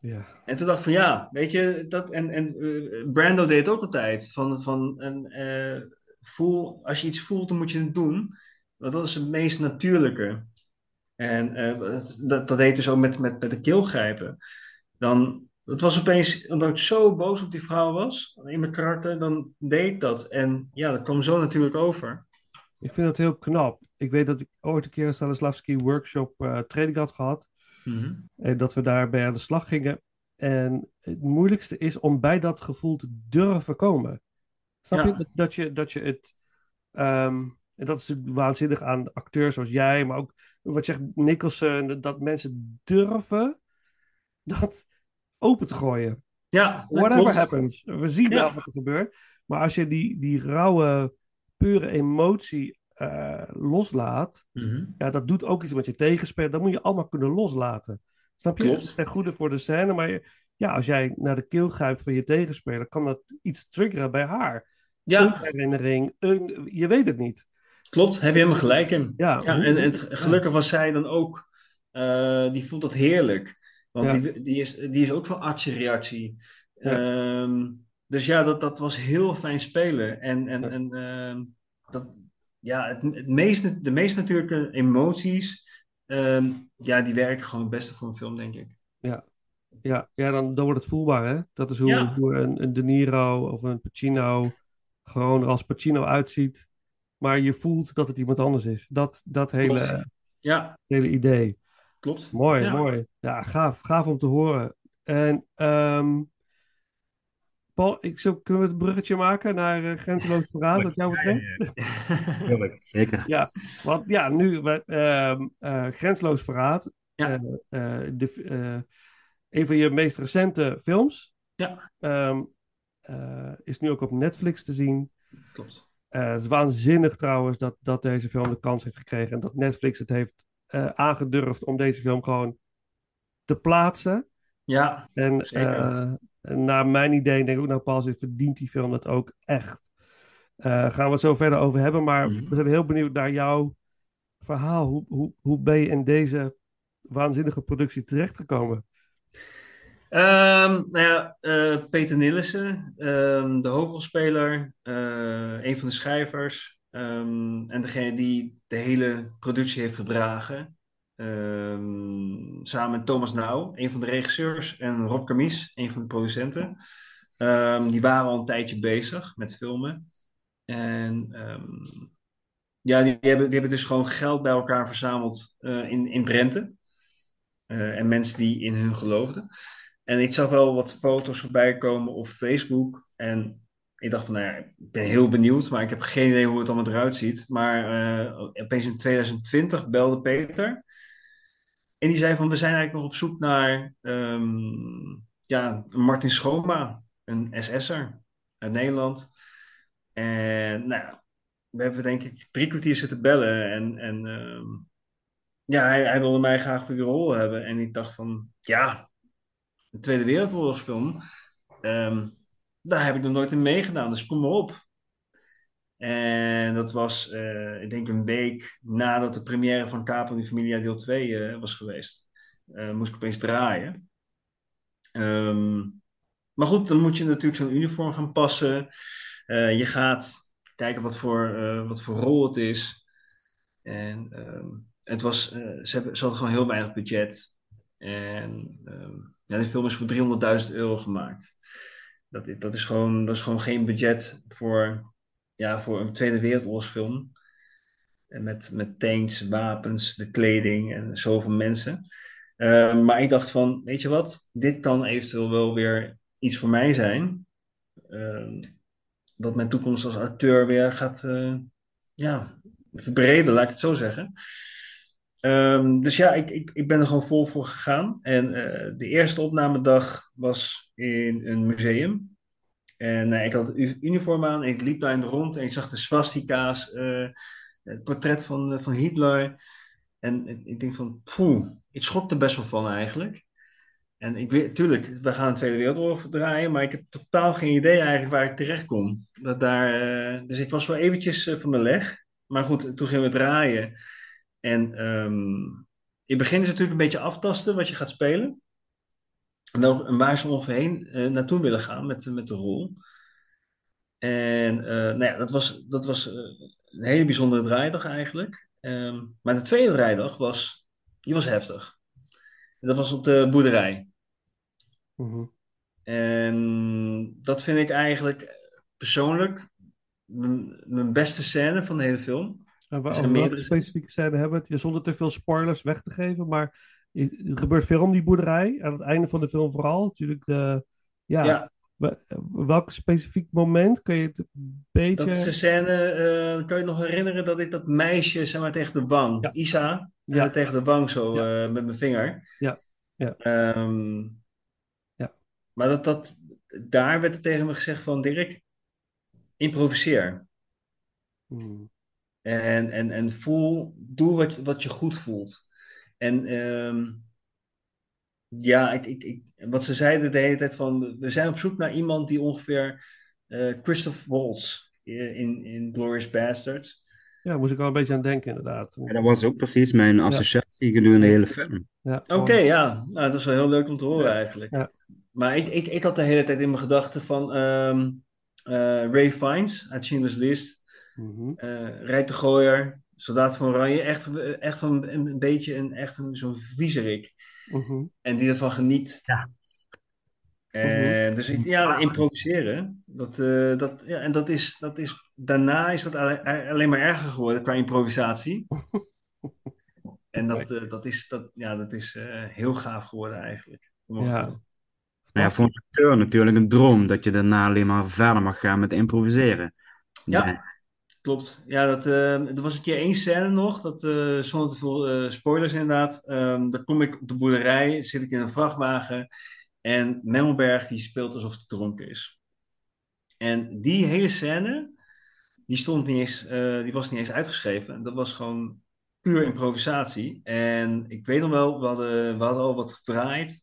Ja. En toen dacht ik van ja, weet je... En Brando deed het ook altijd. Als je iets voelt, dan moet je het doen. Want dat is het meest natuurlijke. En dat heet dus ook met de keel grijpen. Dat was opeens, omdat ik zo boos op die vrouw was, in mijn karakter, dan deed ik dat. En ja, dat kwam zo natuurlijk over. Ik vind dat heel knap. Ik weet dat ik ooit een keer een Stanislavski workshop training had gehad. Mm-hmm. En dat we daarbij aan de slag gingen. En het moeilijkste is om bij dat gevoel te durven komen. Snap je? Dat je het... En dat is waanzinnig aan acteurs zoals jij, maar ook wat zegt Nicholson, dat mensen durven dat open te gooien. Ja, whatever happens. We zien wel wat er gebeurt. Maar als je die rauwe, pure emotie loslaat, mm-hmm. ja, dat doet ook iets wat je tegenspeelt. Dat moet je allemaal kunnen loslaten. Snap je? Klopt. Het is ten goede voor de scène, maar ja, als jij naar de keel grijpt van je tegenspeler, kan dat iets triggeren bij haar. Ja. Een herinnering, je weet het niet. Klopt, heb je helemaal gelijk in. Ja. Ja, en gelukkig was zij dan ook, die vond dat heerlijk. Want die is ook van actiereactie. Ja. Dus ja, dat was heel fijn spelen. De meest natuurlijke emoties, die werken gewoon het beste voor een film, denk ik. Ja, dan wordt het voelbaar, hè? Dat is hoe een De Niro of een Pacino gewoon als Pacino uitziet. Maar je voelt dat het iemand anders is. Dat hele idee. Klopt. Mooi. Ja, gaaf om te horen. En Paul, kunnen we het bruggetje maken naar Grenzeloos Verraad, wat jou betreft? Ja, zeker. Ja, want ja, nu Grenzeloos Verraad. Ja. Een van je meest recente films. Ja. Is nu ook op Netflix te zien. Klopt. Het is waanzinnig trouwens dat deze film de kans heeft gekregen. En dat Netflix het heeft aangedurfd om deze film gewoon te plaatsen. Ja, en zeker. Naar mijn idee, denk ik ook naar Paul, verdient die film dat ook echt. Gaan we het zo verder over hebben. Maar we zijn heel benieuwd naar jouw verhaal. Hoe ben je in deze waanzinnige productie terechtgekomen? Peter Nillissen, de hoofdrolspeler, een van de schrijvers en degene die de hele productie heeft gedragen. Samen met Thomas Nauw, een van de regisseurs, en Rob Camies, een van de producenten. Die waren al een tijdje bezig met filmen. Die hebben dus gewoon geld bij elkaar verzameld in Drenthe. En mensen die in hun geloofden. En ik zag wel wat foto's voorbij komen op Facebook. En Ik dacht van, nou ja, ik ben heel benieuwd, maar ik heb geen idee hoe het allemaal eruit ziet. Maar opeens in 2020 belde Peter. En die zei van, we zijn eigenlijk nog op zoek naar Martin Schoonma, een SS'er uit Nederland. En nou ja, we hebben denk ik 3 kwartier zitten bellen. Hij wilde mij graag voor die rol hebben. En ik dacht van, ja, een Tweede Wereldoorlogsfilm... daar heb ik nog nooit in meegedaan, dus kom maar op. En dat was, ik denk een week nadat de première van Capo di Familia deel 2 was geweest. Moest ik opeens draaien. Maar goed, dan moet je natuurlijk zo'n uniform gaan passen. Je gaat kijken wat voor rol het is. En het was, ze hadden gewoon heel weinig budget. En de film is voor €300.000 gemaakt. Dat is gewoon geen budget voor een Tweede Wereldoorlogsfilm. Met tanks, wapens, de kleding en zoveel mensen. Maar ik dacht van, weet je wat? Dit kan eventueel wel weer iets voor mij zijn. Wat mijn toekomst als acteur weer gaat verbreden, laat ik het zo zeggen. Dus ik ben er gewoon vol voor gegaan. En de eerste opnamedag was in een museum. En ik had het uniform aan en ik liep daar in de rond. En ik zag de swastika's, het portret van Hitler. En ik denk van, ik schrok er best wel van eigenlijk. En we gaan de Tweede Wereldoorlog draaien. Maar ik heb totaal geen idee eigenlijk waar ik terecht kom. Dus ik was wel eventjes van de leg. Maar goed, toen gingen we draaien. En in het begin is het natuurlijk een beetje aftasten wat je gaat spelen. En waar ze ongeveer heen naartoe willen gaan met de rol. En dat was een hele bijzondere draaidag eigenlijk. Maar de tweede draaidag was heftig. En dat was op de boerderij. Mm-hmm. En dat vind ik eigenlijk persoonlijk mijn beste scène van de hele film. Waarom meerdere specifieke scène hebben? Zonder te veel spoilers weg te geven, maar het gebeurt veel om die boerderij. Aan het einde van de film vooral. Natuurlijk welk specifiek moment? Kun je het een beetje... Dat is de scène, kan je nog herinneren dat ik dat meisje tegen de wang, ja. Isa, ja. Tegen de wang zo, ja. Met mijn vinger. Ja. Ja. Ja. Maar daar werd er tegen me gezegd van, Dirk, improviseer. En doe wat je goed voelt. En wat ze zeiden de hele tijd van... We zijn op zoek naar iemand die ongeveer... Christopher Waltz in Inglourious Bastards. Ja, daar moest ik al een beetje aan denken inderdaad. Ja, dat was ook precies mijn associatie gedurende de hele film. Ja. Oké. Nou, dat is wel heel leuk om te horen eigenlijk. Ja. Maar ik had de hele tijd in mijn gedachten van... Ray Fiennes uit Schindler's List... Mm-hmm. Rijdt de gooier, soldaat van Oranje, echt een beetje zo'n viezerik. Mm-hmm. En die ervan geniet. Ja. Mm-hmm. Dus improviseren. Daarna is dat alleen maar erger geworden qua improvisatie. En dat is heel gaaf geworden eigenlijk. Ja. Ja, voor een acteur natuurlijk een droom dat je daarna alleen maar verder mag gaan met improviseren. Ja. Ja. Klopt. Ja, er was een keer 1 scène nog, zonder te veel spoilers inderdaad. Daar kom ik op de boerderij, zit ik in een vrachtwagen en Mengelberg die speelt alsof hij dronken is. En die hele scène, die was niet eens uitgeschreven. Dat was gewoon puur improvisatie. En ik weet nog wel, we hadden al wat gedraaid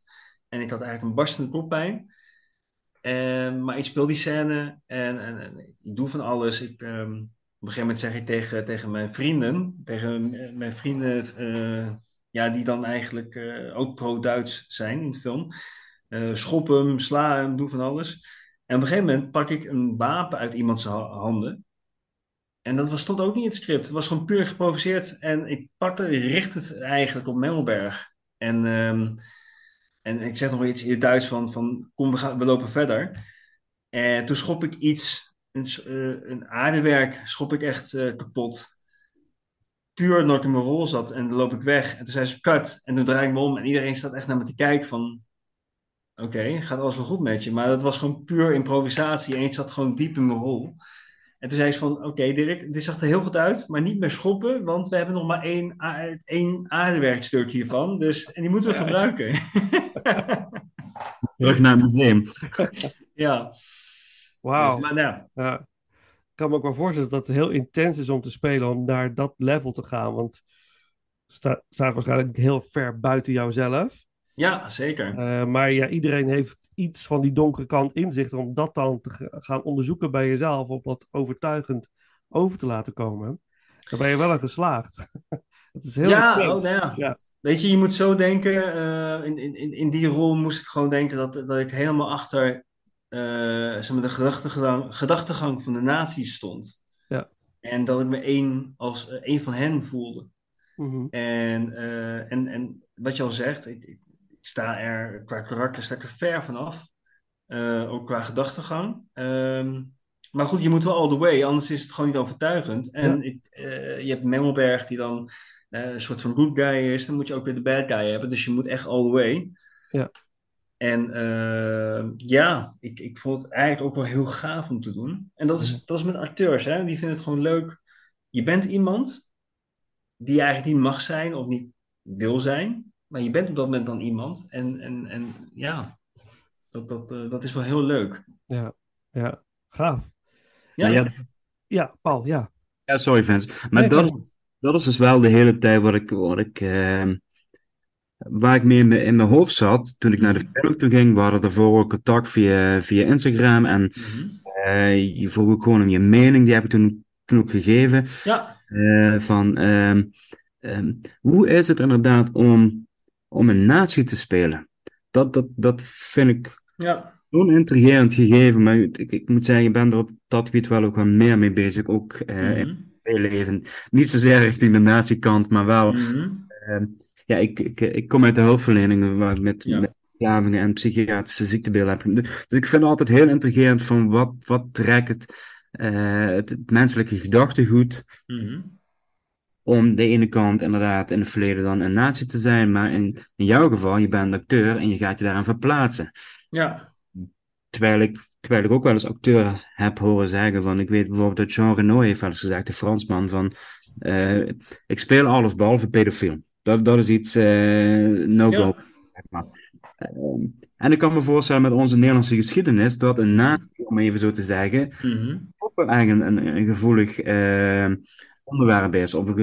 en ik had eigenlijk een barstende koppijn. Maar ik speel die scène en ik doe van alles. Op een gegeven moment zeg ik tegen mijn vrienden... die dan eigenlijk ook pro-Duits zijn in de film... schop hem, sla hem, doe van alles. En op een gegeven moment pak ik een wapen uit iemands handen. En dat stond ook niet in het script. Het was gewoon puur geprovoceerd. En ik richt het eigenlijk op Mengelberg. En ik zeg nog iets in het Duits van kom, we lopen verder. En toen schop ik iets... Een aardewerk schop ik echt kapot. Puur omdat ik in mijn rol zat en dan loop ik weg. En toen zei ze, cut. En toen draai ik me om en iedereen staat echt naar me te kijken van... oké, gaat alles wel goed met je. Maar dat was gewoon puur improvisatie en ik zat gewoon diep in mijn rol. En toen zei ze van, oké, Dirk, dit zag er heel goed uit, maar niet meer schoppen, want we hebben nog maar één aardewerkstuk hiervan. Dus, en die moeten we gebruiken. Terug naar het museum. Ja. Wauw. Dus, ik kan me ook wel voorstellen dat het heel intens is om te spelen, om naar dat level te gaan. Want het staat waarschijnlijk heel ver buiten jouzelf. Ja, zeker. Maar ja, iedereen heeft iets van die donkere kant in zich, om dat dan te gaan onderzoeken bij jezelf, om dat overtuigend over te laten komen. Daar ben je wel aan geslaagd. Dat is heel Weet je, je moet zo denken, in die rol moest ik gewoon denken dat ik helemaal achter de gedachtegang van de nazi's stond. Ja. En dat ik me als één van hen voelde. Mm-hmm. En wat je al zegt, ik sta er qua karakter ver vanaf. Ook qua gedachtegang. Maar goed, je moet wel all the way, anders is het gewoon niet overtuigend. En je hebt Mengelberg die dan een soort van good guy is. Dan moet je ook weer de bad guy hebben. Dus je moet echt all the way. Ja. En ik vond het eigenlijk ook wel heel gaaf om te doen. En dat is met acteurs, hè? Die vinden het gewoon leuk. Je bent iemand die je eigenlijk niet mag zijn of niet wil zijn. Maar je bent op dat moment dan iemand. En ja, dat is wel heel leuk. Ja, gaaf. Ja, Paul, ja. Ja, sorry Vince. Maar nee, dat is dus wel de hele tijd waar ik mee in mijn hoofd zat. Toen ik naar de film toe ging, we hadden daarvoor ook contact via Instagram. En je vroeg ook gewoon om je mening. Die heb ik toen ook gegeven. Ja. Hoe is het inderdaad om een nazi te spelen? Dat vind ik zo'n intrigerend gegeven. Maar ik moet zeggen, ik ben er op dat gebied wel ook wel meer mee bezig. Ook in mijn leven. Niet zozeer richting de nazi-kant, maar wel... Ik kom uit de hulpverlening waar ik met verslavingen en psychiatrische ziektebeelden heb. Dus ik vind het altijd heel intrigerend van wat trekt het menselijke gedachtegoed... Mm-hmm. Om de ene kant inderdaad in het verleden dan een nazi te zijn, maar in jouw geval, je bent acteur en je gaat je daaraan verplaatsen. Ja. Terwijl ik ook wel eens acteur heb horen zeggen van, ik weet bijvoorbeeld dat Jean Reno heeft wel eens gezegd, de Fransman, van ik speel alles behalve pedofiel. Dat is iets no-go. Ja. Zeg maar. En ik kan me voorstellen met onze Nederlandse geschiedenis, dat een nazi, om even zo te zeggen, ook wel eigenlijk een gevoelig... onderwerp is, of een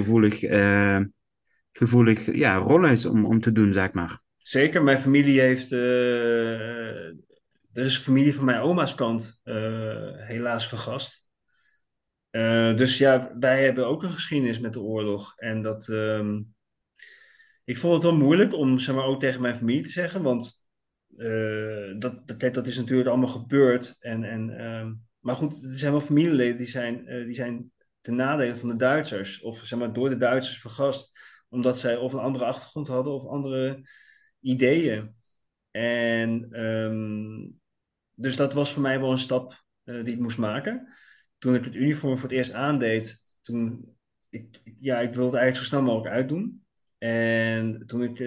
gevoelig rol is om te doen, zeg maar. Zeker, mijn familie heeft... er is een familie van mijn oma's kant helaas vergast. Dus wij hebben ook een geschiedenis met de oorlog. En dat... ik vond het wel moeilijk om, zeg maar, ook tegen mijn familie te zeggen, want dat is natuurlijk allemaal gebeurd. Maar goed, er zijn wel familieleden die zijn ten nadele van de Duitsers, of zeg maar door de Duitsers vergast, omdat zij of een andere achtergrond hadden of andere ideeën. En dus dat was voor mij wel een stap die ik moest maken. Toen ik het uniform voor het eerst aandeed, ik wilde het eigenlijk zo snel mogelijk uitdoen. En toen ik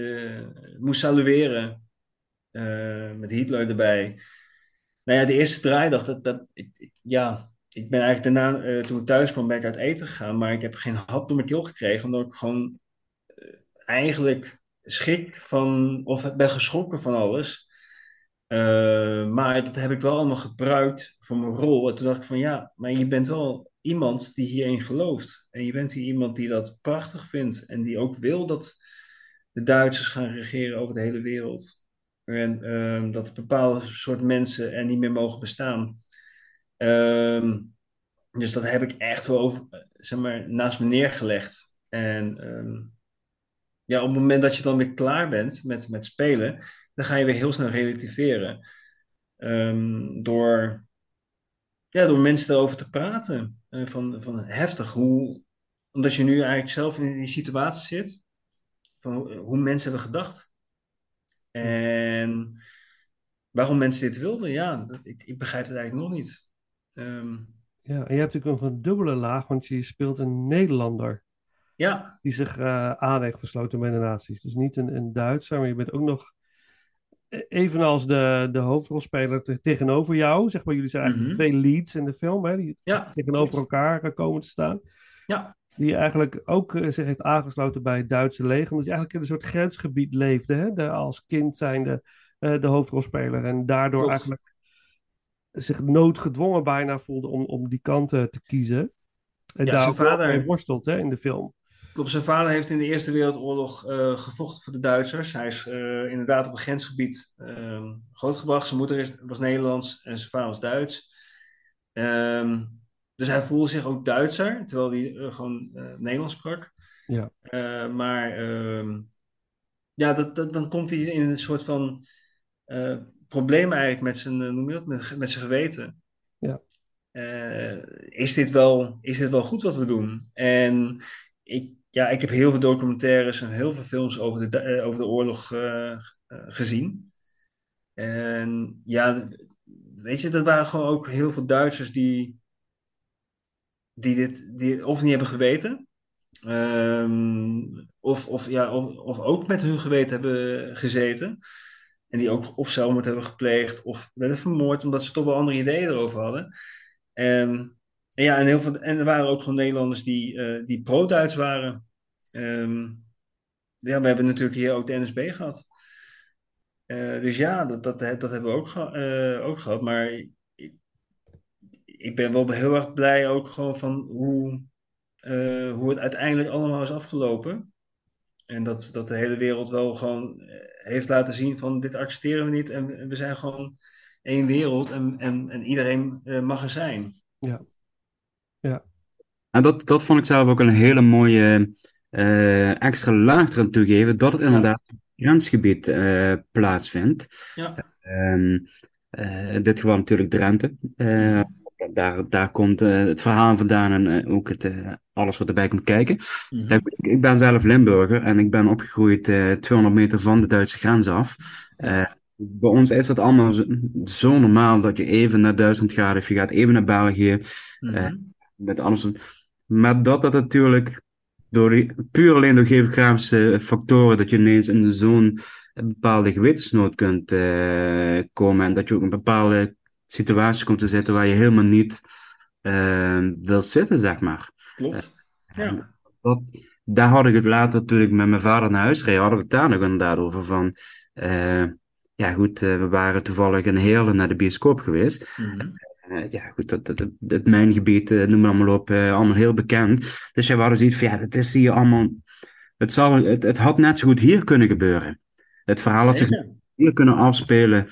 moest salueren met Hitler erbij, nou ja, de eerste draaidag, ik ben eigenlijk daarna, toen ik thuis kwam, ben ik uit eten gegaan. Maar ik heb geen hap door mijn keel gekregen. Omdat ik gewoon eigenlijk schrik van... Of ben geschrokken van alles. Maar dat heb ik wel allemaal gebruikt voor mijn rol. En toen dacht ik van ja, maar je bent wel iemand die hierin gelooft. En je bent hier iemand die dat prachtig vindt. En die ook wil dat de Duitsers gaan regeren over de hele wereld. En dat bepaalde soort mensen er niet meer mogen bestaan. Dus dat heb ik echt wel over, zeg maar, naast me neergelegd. En op het moment dat je dan weer klaar bent met spelen, dan ga je weer heel snel relativeren. Door mensen erover te praten. Van heftig, omdat je nu eigenlijk zelf in die situatie zit, van hoe mensen hebben gedacht. En waarom mensen dit wilden, ik begrijp het eigenlijk nog niet. En je hebt natuurlijk nog een dubbele laag, want je speelt een Nederlander. Ja. Die zich aan heeft gesloten bij de nazi's. Dus niet een Duitser, maar je bent ook nog evenals de hoofdrolspeler tegenover jou. Zeg maar, jullie zijn eigenlijk twee leads in de film, hè, die tegenover elkaar komen te staan. Ja. Die eigenlijk ook zich heeft aangesloten bij het Duitse leger. Omdat je eigenlijk in een soort grensgebied leefde. Hè? Als kind zijnde de hoofdrolspeler. En daardoor eigenlijk zich noodgedwongen bijna voelde om die kant te kiezen. En daar zijn vader worstelt in de film. Klopt, zijn vader heeft in de Eerste Wereldoorlog gevochten voor de Duitsers. Hij is inderdaad op een grensgebied grootgebracht. Zijn moeder was Nederlands en zijn vader was Duits. Dus hij voelde zich ook Duitser, terwijl hij gewoon Nederlands sprak. Ja. Dan komt hij in een soort van probleem eigenlijk met zijn, met zijn geweten. Ja. Is dit wel goed wat we doen? En ik heb heel veel documentaires en heel veel films over de oorlog gezien. En ja, weet je, dat waren gewoon ook heel veel Duitsers die dit of niet hebben geweten, of ook met hun geweten hebben gezeten. En die ook of zelfmoord hebben gepleegd of werden vermoord, omdat ze toch wel andere ideeën erover hadden. En er waren ook gewoon Nederlanders die pro-Duits waren. We hebben natuurlijk hier ook de NSB gehad. Dus dat hebben we ook gehad. Maar ik ben wel heel erg blij ook gewoon van hoe het uiteindelijk allemaal is afgelopen. En dat de hele wereld wel gewoon heeft laten zien van dit accepteren we niet. En we zijn gewoon één wereld en iedereen mag er zijn. Ja. Ja. En dat vond ik zelf ook een hele mooie extra laag aan toegeven. Dat het inderdaad op het grensgebied plaatsvindt. Ja. In dit geval natuurlijk Drenthe. Daar komt het verhaal vandaan en ook alles wat erbij komt kijken. Mm-hmm. Ik ben zelf Limburger en ik ben opgegroeid 200 meter van de Duitse grens af. Bij ons is dat allemaal zo normaal dat je even naar Duitsland gaat of je gaat even naar België. Mm-hmm. Met alles. Maar dat natuurlijk puur alleen door geografische factoren dat je ineens in zo'n bepaalde gewetensnood kunt komen en dat je ook een bepaalde situatie komt te zitten waar je helemaal niet wilt zitten, zeg maar. Klopt. Daar had ik het later, toen ik met mijn vader naar huis reed, hadden we het daar nog inderdaad over van we waren toevallig in Heerlen naar de bioscoop geweest. Mm-hmm. Dat mijngebied, noem maar allemaal op, allemaal heel bekend. Dus we hadden zoiets van, het is hier allemaal, het had net zo goed hier kunnen gebeuren. Het verhaal had zich hier kunnen afspelen.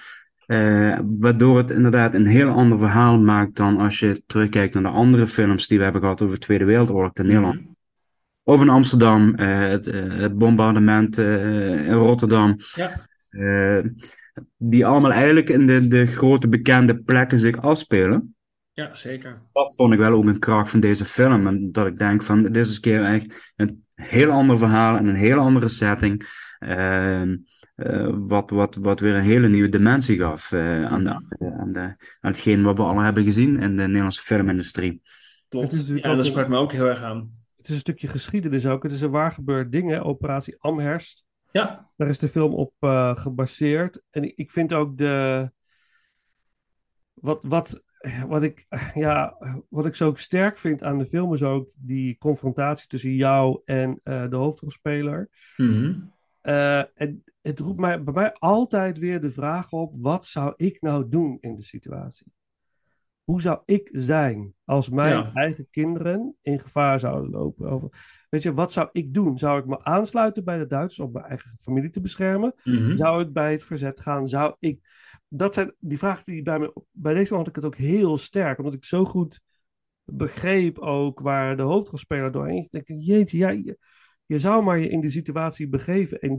Waardoor het inderdaad een heel ander verhaal maakt dan als je terugkijkt naar de andere films die we hebben gehad over de Tweede Wereldoorlog in Nederland. Mm-hmm. Of in Amsterdam, het bombardement in Rotterdam. Ja. Die allemaal eigenlijk in de grote bekende plekken zich afspelen. Ja, zeker. Dat vond ik wel ook een kracht van deze film. En dat ik denk van, dit is een keer echt een heel ander verhaal en een heel andere setting. Wat weer een hele nieuwe dimensie gaf aan hetgeen wat we al hebben gezien in de Nederlandse filmindustrie. Klopt, dat sprak me ook heel erg aan. Het is een stukje geschiedenis ook. Het is een waargebeurd ding, hè? Operatie Amherst. Ja. Daar is de film op gebaseerd. En ik vind ook wat ik zo sterk vind aan de film is ook die confrontatie tussen jou en de hoofdrolspeler. Mm-hmm. En het roept bij mij altijd weer de vraag op, wat zou ik nou doen in de situatie? Hoe zou ik zijn als mijn eigen kinderen in gevaar zouden lopen? Weet je, wat zou ik doen? Zou ik me aansluiten bij de Duitsers om mijn eigen familie te beschermen? Mm-hmm. Zou ik bij het verzet gaan? Zou ik... Dat zijn die vragen die bij deze man had ik het ook heel sterk, omdat ik zo goed begreep ook waar de hoofdrolspeler doorheen ging. Jeetje, je zou maar je in die situatie begeven en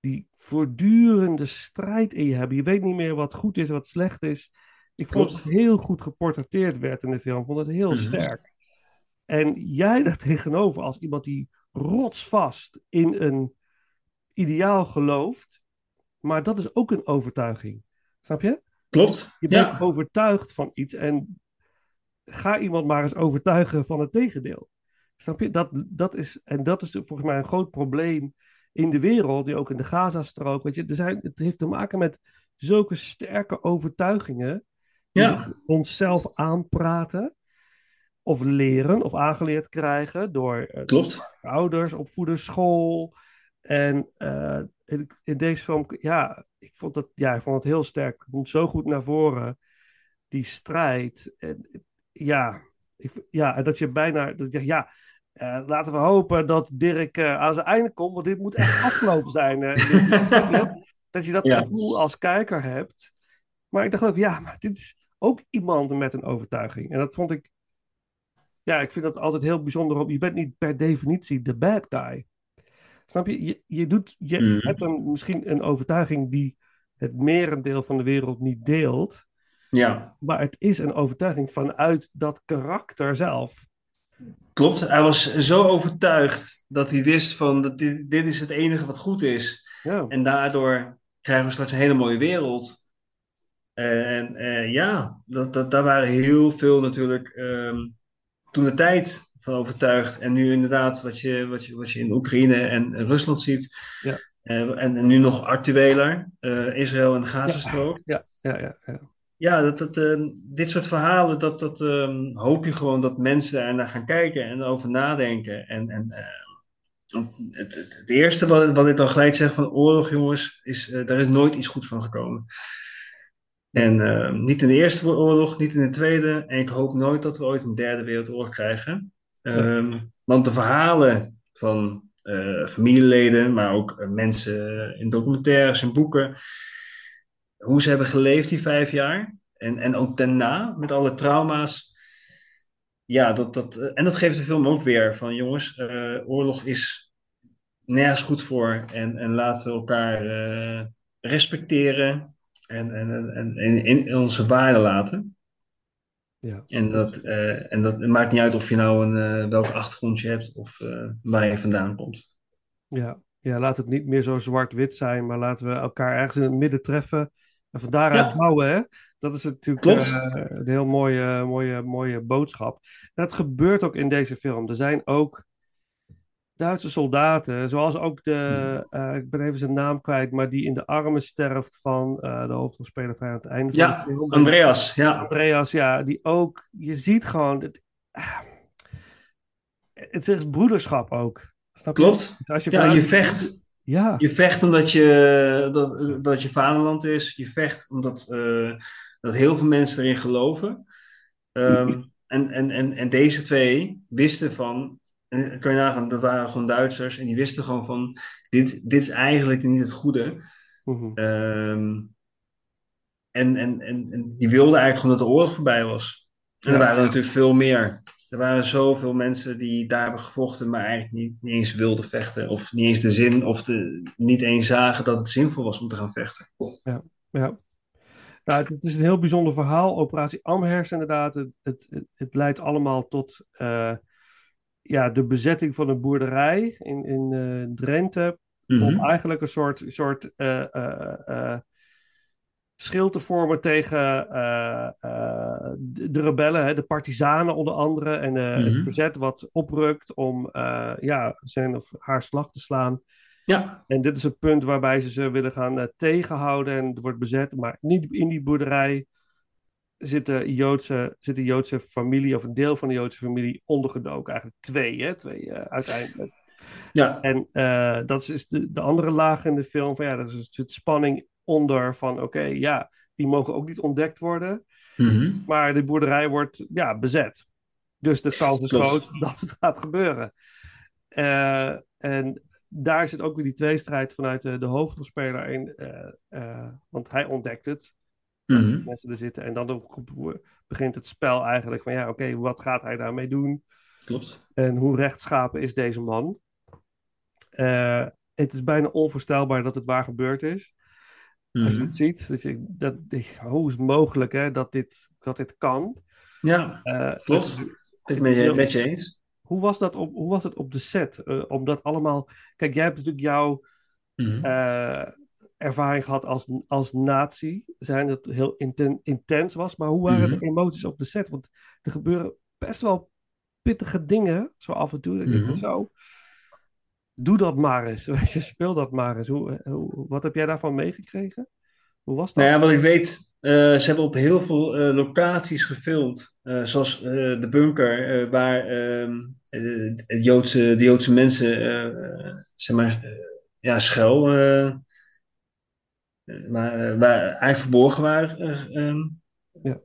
die voortdurende strijd in je hebben. Je weet niet meer wat goed is, wat slecht is. Ik vond het heel goed geportretteerd werd in de film. Ik vond het heel sterk. En jij daar tegenover als iemand die rotsvast in een ideaal gelooft. Maar dat is ook een overtuiging. Snap je? Klopt. Je bent overtuigd van iets. En ga iemand maar eens overtuigen van het tegendeel. Snap je? Dat is volgens mij een groot probleem in de wereld, die ook in de Gazastrook, weet je, het heeft te maken met zulke sterke overtuigingen die onszelf aanpraten of leren of aangeleerd krijgen door ouders, opvoeders, school. En in deze film, ik vond het heel sterk. Het komt zo goed naar voren, die strijd. En, laten we hopen dat Dirk aan zijn einde komt, want dit moet echt afgelopen zijn. Dat je dat gevoel als kijker hebt. Maar ik dacht ook, maar dit is ook iemand met een overtuiging. En dat vond ik, ik vind dat altijd heel bijzonder. Je bent niet per definitie de bad guy. Snap je? Je hebt dan misschien een overtuiging die het merendeel van de wereld niet deelt. Ja. Maar het is een overtuiging vanuit dat karakter zelf. Klopt, hij was zo overtuigd dat hij wist van dat dit is het enige wat goed is. Ja. En daardoor krijgen we straks een hele mooie wereld. En daar waren heel veel natuurlijk toentertijd van overtuigd. En nu inderdaad wat je in Oekraïne en Rusland ziet. Ja. En nu nog actueler. Israël en de Gazastrook. Ja. Ja, dit soort verhalen, hoop je gewoon dat mensen er naar gaan kijken en over nadenken. En het eerste wat ik dan gelijk zeg van oorlog, jongens, is daar is nooit iets goeds van gekomen. En niet in de Eerste Wereldoorlog, niet in de Tweede. En ik hoop nooit dat we ooit een Derde Wereldoorlog krijgen. Want de verhalen van familieleden, maar ook mensen in documentaires en boeken, hoe ze hebben geleefd die 5 jaar. En ook daarna, met alle trauma's. Ja, dat geeft de film ook weer. Van jongens, oorlog is nergens goed voor. En laten we elkaar respecteren. En in onze waarde laten. Ja. En dat maakt niet uit of je nou welke achtergrond je hebt. Of waar je vandaan komt. Ja. Ja, laat het niet meer zo zwart-wit zijn. Maar laten we elkaar ergens in het midden treffen. En van daaruit bouwen, hè? Dat is natuurlijk een heel mooie boodschap. En dat gebeurt ook in deze film. Er zijn ook Duitse soldaten, zoals ook de... ik ben even zijn naam kwijt, maar die in de armen sterft van de hoofdrolspeler vrij aan het einde van de film. Andreas, die ook... Je ziet gewoon... Het is broederschap ook. Snap je? Klopt. Dus je vecht. Ja. Je vecht omdat dat je vaderland is. Je vecht omdat dat heel veel mensen erin geloven. En deze twee wisten van... En kan je nagaan, dat waren gewoon Duitsers. En die wisten gewoon van... Dit is eigenlijk niet het goede. Mm-hmm. En die wilden eigenlijk gewoon dat de oorlog voorbij was. En er waren natuurlijk veel meer... Er waren zoveel mensen die daar hebben gevochten, maar eigenlijk niet eens wilden vechten. Of niet eens de zin, niet eens zagen dat het zinvol was om te gaan vechten. Ja. Nou, het is een heel bijzonder verhaal. Operatie Amherst inderdaad. Het leidt allemaal tot de bezetting van een boerderij in Drenthe. Mm-hmm. Om eigenlijk een soort schild te vormen tegen de rebellen, hè, de partizanen onder andere. En het verzet wat oprukt om zijn of haar slag te slaan. Ja. En dit is het punt waarbij ze willen gaan tegenhouden. En het wordt bezet, maar niet in die boerderij zit de Joodse familie, of een deel van de Joodse familie, ondergedoken. Eigenlijk twee uiteindelijk. Ja. En dat is de andere laag in de film. Van, er zit spanning onder van die mogen ook niet ontdekt worden. Mm-hmm. Maar de boerderij wordt bezet. Dus de kans is groot dat het gaat gebeuren. En daar zit ook weer die tweestrijd vanuit de hoofdrolspeler in. Want hij ontdekt het. Mm-hmm. Dat mensen er zitten. En dan begint het spel eigenlijk van wat gaat hij daarmee doen? Klopt. En hoe rechtschapen is deze man? Het is bijna onvoorstelbaar dat het waar gebeurd is. Als je het ziet, hoe is het mogelijk hè, dat dit kan? Ja, klopt. Ik ben het met je eens. Hoe was dat op de set? Om dat allemaal... Kijk, jij hebt natuurlijk jouw ervaring gehad als nazi. Dat heel intens was. Maar hoe waren de emoties op de set? Want er gebeuren best wel pittige dingen. Zo af en toe. Mm-hmm. Doe dat maar eens. Speel dat maar eens. Wat heb jij daarvan meegekregen? Hoe was dat? Nou ja, wat ik weet, ze hebben op heel veel locaties gefilmd. Zoals de bunker, waar de Joodse mensen schuil. Waar eigenlijk verborgen waren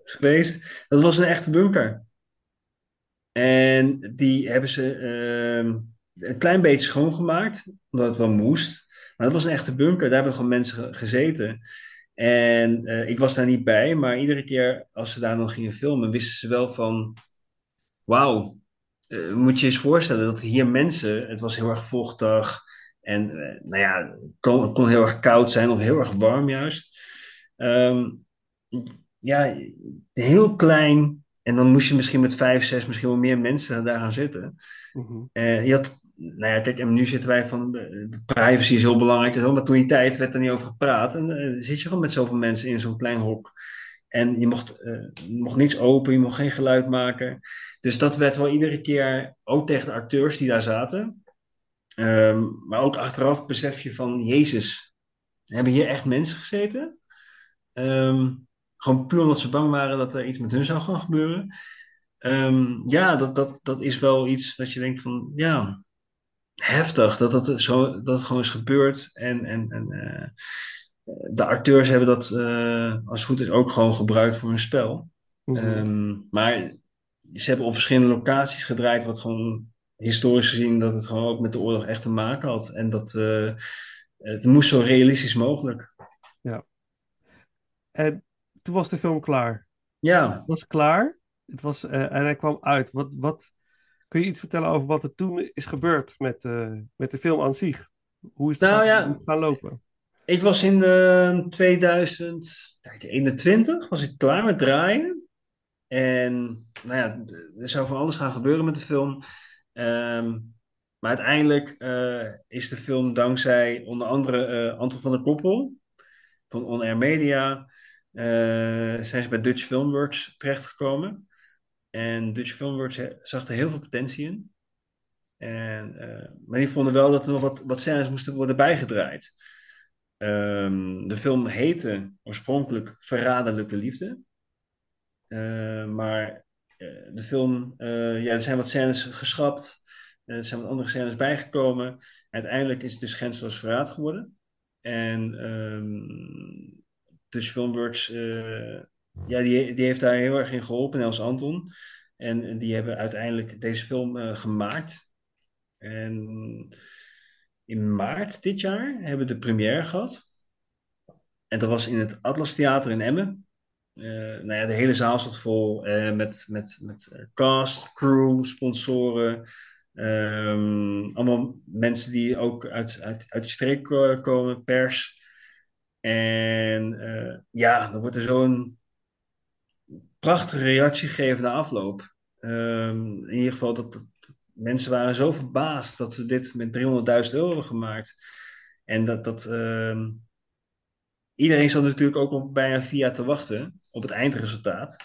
geweest. Dat was een echte bunker. En die hebben ze een klein beetje schoongemaakt, omdat het wel moest. Maar dat was een echte bunker, daar hebben gewoon mensen gezeten. En ik was daar niet bij, maar iedere keer als ze daar nog gingen filmen, wisten ze wel van, wauw, moet je eens voorstellen dat hier mensen, het was heel erg vochtig en kon heel erg koud zijn of heel erg warm juist. Heel klein. En dan moest je misschien met 5, 6, misschien wel meer mensen daar gaan zitten. Mm-hmm. En nu zitten wij van, de privacy is heel belangrijk. Maar toen die tijd werd er niet over gepraat. En zit je gewoon met zoveel mensen in zo'n klein hok. En je mocht niets open, je mocht geen geluid maken. Dus dat werd wel iedere keer, ook tegen de acteurs die daar zaten. Maar ook achteraf besef je van, Jezus, hebben hier echt mensen gezeten? Gewoon puur omdat ze bang waren dat er iets met hun zou gaan gebeuren. Dat is wel iets dat je denkt van, ja, heftig. Dat het gewoon is gebeurd. En de acteurs hebben dat, als het goed is, ook gewoon gebruikt voor hun spel. Mm-hmm. Maar ze hebben op verschillende locaties gedraaid, wat gewoon historisch gezien, dat het gewoon ook met de oorlog echt te maken had. En dat het moest zo realistisch mogelijk. Ja. En toen was de film klaar. Ja. Het was klaar. Het was, en hij kwam uit. Wat, kun je iets vertellen over wat er toen is gebeurd met de film aan zich? Hoe is het gaan lopen? Ik was in 2021 was ik klaar met draaien. En er zou van alles gaan gebeuren met de film. Maar uiteindelijk is de film dankzij onder andere Anton van der Koppel van On Air Media. Zijn ze bij Dutch Filmworks terechtgekomen. En Dutch Filmworks zag er heel veel potentie in. Maar die vonden wel dat er nog wat scènes moesten worden bijgedraaid. De film heette oorspronkelijk Verraderlijke Liefde. Maar de film, er zijn wat scènes geschrapt. Er zijn wat andere scènes bijgekomen. Uiteindelijk is het dus Grenzeloos Verraad geworden. En Dutch Filmworks, die heeft daar heel erg in geholpen, Hans Anton. En die hebben uiteindelijk deze film gemaakt. En in maart dit jaar hebben we de première gehad. En dat was in het Atlas Theater in Emmen. De hele zaal zat vol met cast, crew, sponsoren. Allemaal mensen die ook uit de streek komen, pers. En dan wordt er zo'n prachtige reactie gegeven na afloop. In ieder geval, dat mensen waren zo verbaasd dat we dit met €300.000 hebben gemaakt. En dat iedereen zat natuurlijk ook op bijna 4 jaar te wachten op het eindresultaat.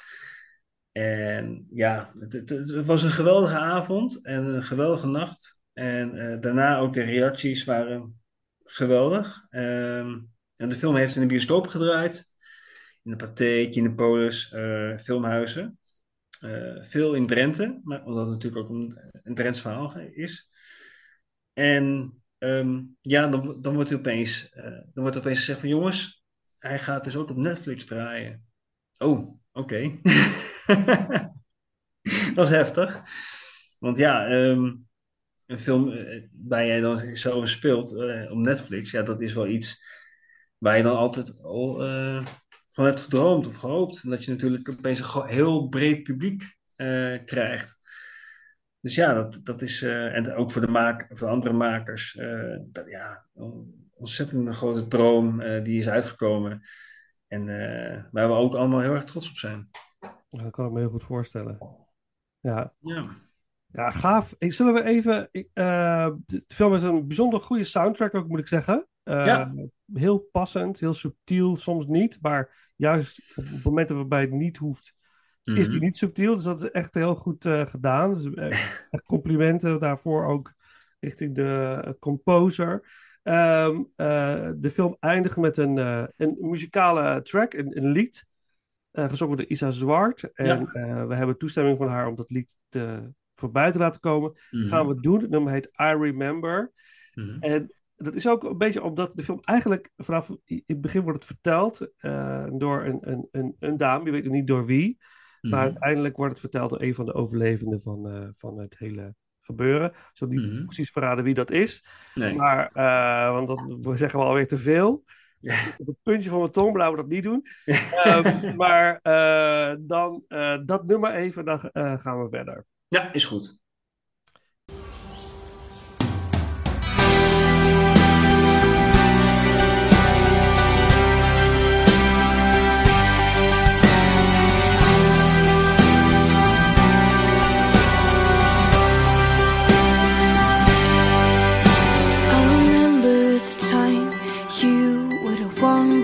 En ja, het was een geweldige avond en een geweldige nacht. En daarna ook de reacties waren geweldig. En de film heeft in de bioscoop gedraaid. In de Pathé, Kinepolis, filmhuizen. Veel in Drenthe. Maar omdat het natuurlijk ook een Drents verhaal is. En dan wordt opeens gezegd van, jongens, hij gaat dus ook op Netflix draaien. Oh, oké. Dat is heftig. Want een film waar jij dan zo speelt op Netflix. Ja, dat is wel iets waar je dan altijd al van hebt gedroomd of gehoopt. En dat je natuurlijk opeens een heel breed publiek krijgt. Dus ja, dat is... en ook voor andere makers... ontzettend grote droom die is uitgekomen. En waar we ook allemaal heel erg trots op zijn. Dat kan ik me heel goed voorstellen. Ja. Ja, gaaf. Zullen we even... de film is een bijzonder goede soundtrack ook, moet ik zeggen. Heel passend, heel subtiel, soms niet. Maar juist op momenten waarbij het niet hoeft, mm-hmm. is die niet subtiel. Dus dat is echt heel goed gedaan. Dus complimenten daarvoor ook richting de composer. De film eindigt met een muzikale track, een lied, gezongen door Isa Zwart. En we hebben toestemming van haar om dat lied voorbij te laten komen. Mm-hmm. Gaan we doen. Het nummer heet I Remember. Mm-hmm. En dat is ook een beetje omdat de film eigenlijk vanaf in het begin wordt het verteld door een dame. Je weet nog niet door wie. Mm-hmm. Maar uiteindelijk wordt het verteld door een van de overlevenden van het hele gebeuren. Zo niet precies verraden wie dat is. Nee. Maar, want dat zeggen we alweer te veel. Ja. Op het puntje van mijn tong, laten we dat niet doen. Maar dan dat nummer even, dan gaan we verder. Ja, is goed.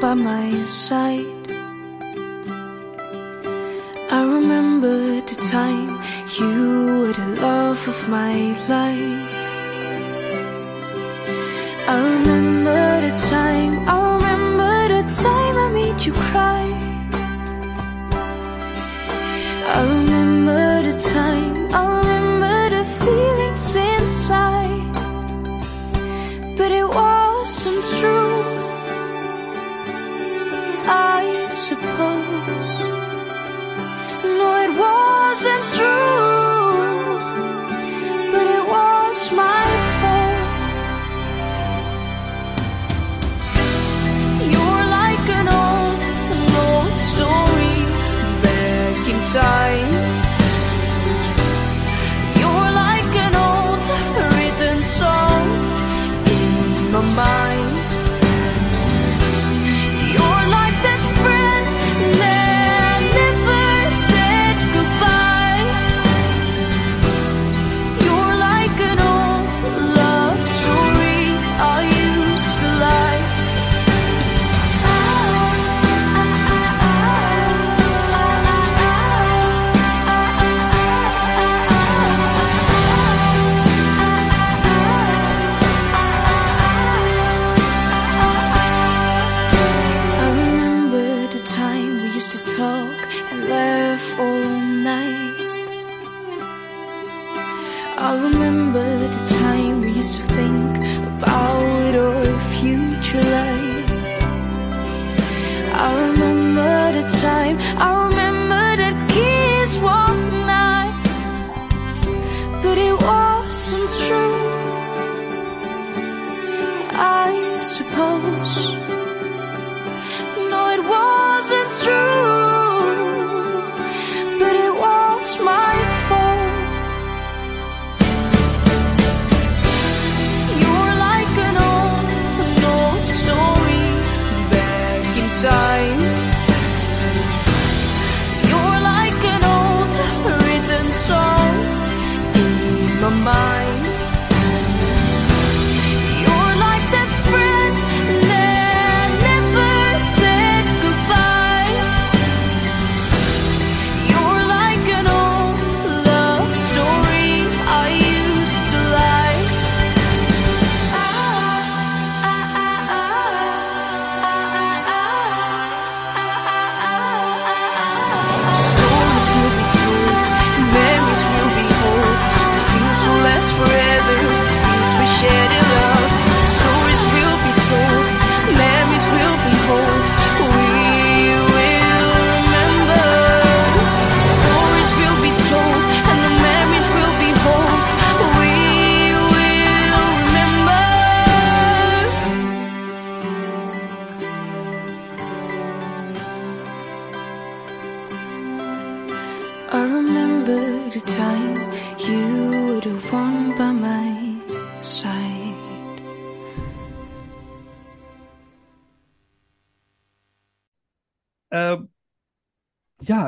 By my side, I remember the time you were the love of my life. I remember the time, I remember the time I made you cry. I remember the time, I remember the feelings inside, but it wasn't true, I suppose. No, it wasn't true, but it was my fault. You're like an old story back in time. You're like an old written song in my mind.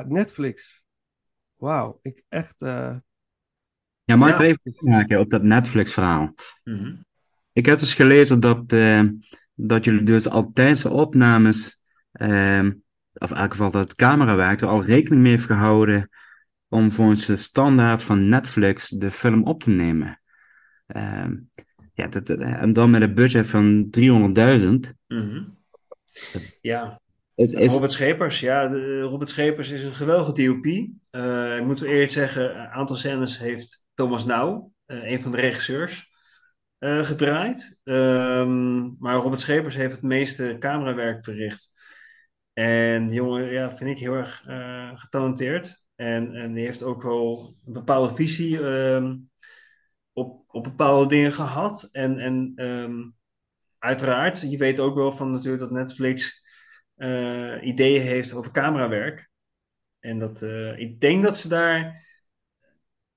Netflix. Wauw, ik echt... Ja, mag ik er even maken op dat Netflix-verhaal? Mm-hmm. Ik heb dus gelezen dat jullie dus al tijdens de opnames, of in elk geval dat het camerawerk, er al rekening mee heeft gehouden om volgens de standaard van Netflix de film op te nemen. En dan met een budget van 300.000. Mm-hmm. Ja. Robert Schepers, Robert Schepers is een geweldige DOP. Ik moet eerlijk zeggen, een aantal scènes heeft Thomas Nauw, een van de regisseurs, gedraaid. Maar Robert Schepers heeft het meeste camerawerk verricht. En die jongen vind ik heel erg getalenteerd. En die heeft ook wel een bepaalde visie op bepaalde dingen gehad. En uiteraard, je weet ook wel van natuurlijk dat Netflix ideeën heeft over camerawerk. En dat ik denk dat ze daar...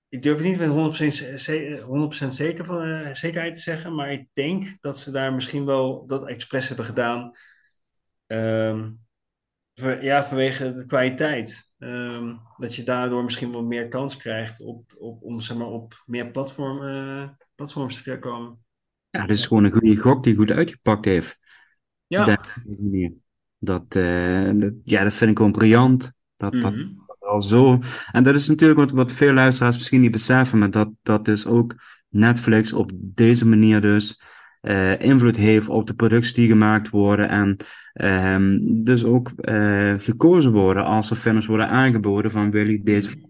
Ik durf het niet met 100% zeker van, zekerheid te zeggen. Maar ik denk dat ze daar misschien wel dat expres hebben gedaan. Vanwege de kwaliteit. Dat je daardoor misschien wel meer kans krijgt om op meer platforms te komen. Ja, dat is gewoon een goede gok die goed uitgepakt heeft. Ja. Dat vind ik gewoon briljant. Dat al zo. En dat is natuurlijk wat veel luisteraars misschien niet beseffen, maar dat dus ook Netflix op deze manier dus invloed heeft op de producties die gemaakt worden en dus ook gekozen worden als er films worden aangeboden van wil ik deze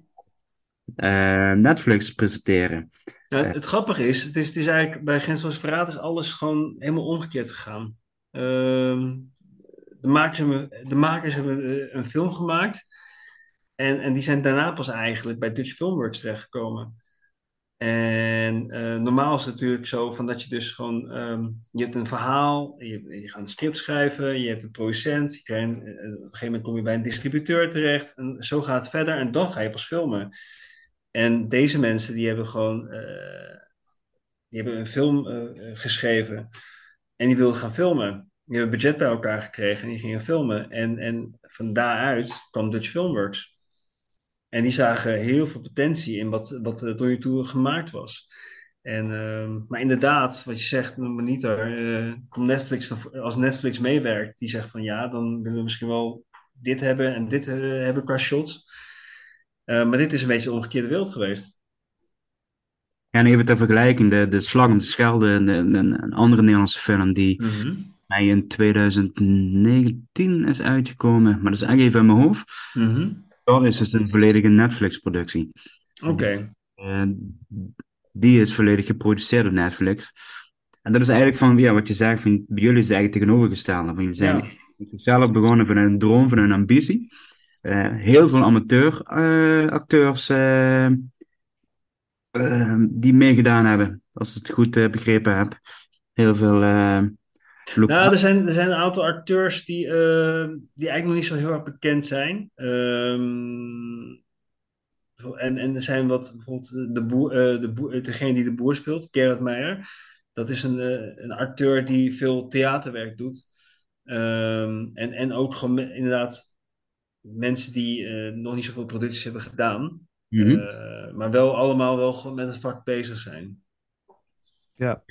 Netflix presenteren. Nou, het grappige is, het is eigenlijk bij Grenzeloos Verraad is alles gewoon helemaal omgekeerd gegaan. De makers hebben een film gemaakt en die zijn daarna pas eigenlijk bij Dutch Filmworks terechtgekomen. En normaal is het natuurlijk zo van dat je dus gewoon... je hebt een verhaal, je gaat een script schrijven, je hebt een producent. Op een gegeven moment kom je bij een distributeur terecht. En zo gaat het verder en dan ga je pas filmen. En deze mensen die hebben gewoon... die hebben een film geschreven en die wilden gaan filmen. Die hebben budget bij elkaar gekregen en die gingen filmen. En van daaruit kwam Dutch Filmworks. En die zagen heel veel potentie in wat er tot nu toe gemaakt was. Maar inderdaad, wat je zegt, komt Netflix, als Netflix meewerkt, die zegt van ja, dan willen we misschien wel dit hebben en dit hebben qua shots. Maar dit is een beetje de omgekeerde wereld geweest. Ja, en even ter vergelijking, de Slag om de Schelde, een andere Nederlandse film die... Mm-hmm. Hij in 2019 is uitgekomen, maar dat is eigenlijk even in mijn hoofd. Mm-hmm. Dat is dus een volledige Netflix-productie. Oké. Die is volledig geproduceerd door Netflix. En dat is eigenlijk van wat je zegt, van jullie is eigenlijk tegenovergestelde. Van jullie zijn zelf begonnen vanuit een droom, vanuit een ambitie. Heel veel acteurs die meegedaan hebben, als ik het goed begrepen heb. Heel veel. Nou, er zijn een aantal acteurs die eigenlijk nog niet zo heel erg bekend zijn. En er zijn bijvoorbeeld degene die de boer speelt, Gerard Meijer. Dat is een acteur die veel theaterwerk doet. En ook gewoon inderdaad mensen die nog niet zoveel producties hebben gedaan. Mm-hmm. Maar wel allemaal gewoon met het vak bezig zijn. Ja.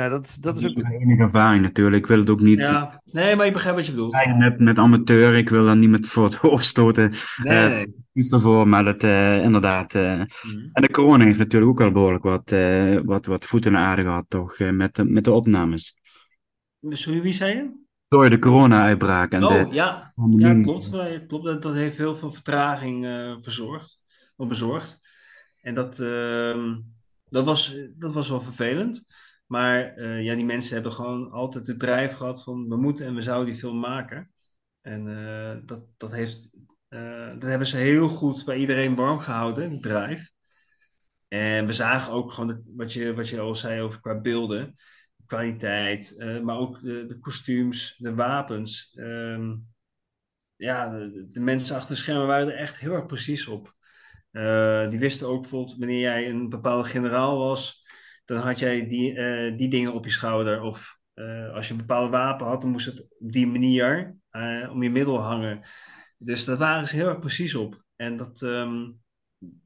Ja, dat is ook mijn enige ervaring natuurlijk. Ik wil het ook niet... Ja. Nee, maar ik begrijp wat je bedoelt. Ja, met amateur, ik wil daar niet met voor het hoofd stoten. Nee. Ervoor, maar dat inderdaad... En de corona heeft natuurlijk ook al behoorlijk wat voet in de aarde gehad, toch? Met de opnames. Sorry, wie zei je? Door de corona-uitbraak. Ja, klopt. Dat heeft heel veel vertraging bezorgd. En dat was wel vervelend. Maar die mensen hebben gewoon altijd de drijf gehad van we moeten en we zouden die film maken. En dat hebben ze heel goed bij iedereen warm gehouden, die drijf. En we zagen ook gewoon wat je al zei over qua beelden, kwaliteit, maar ook de kostuums, de wapens. De mensen achter de schermen waren er echt heel erg precies op. Die wisten ook bijvoorbeeld wanneer jij een bepaalde generaal was... Dan had jij die dingen op je schouder. Of als je een bepaalde wapen had, dan moest het op die manier om je middel hangen. Dus daar waren ze heel erg precies op. En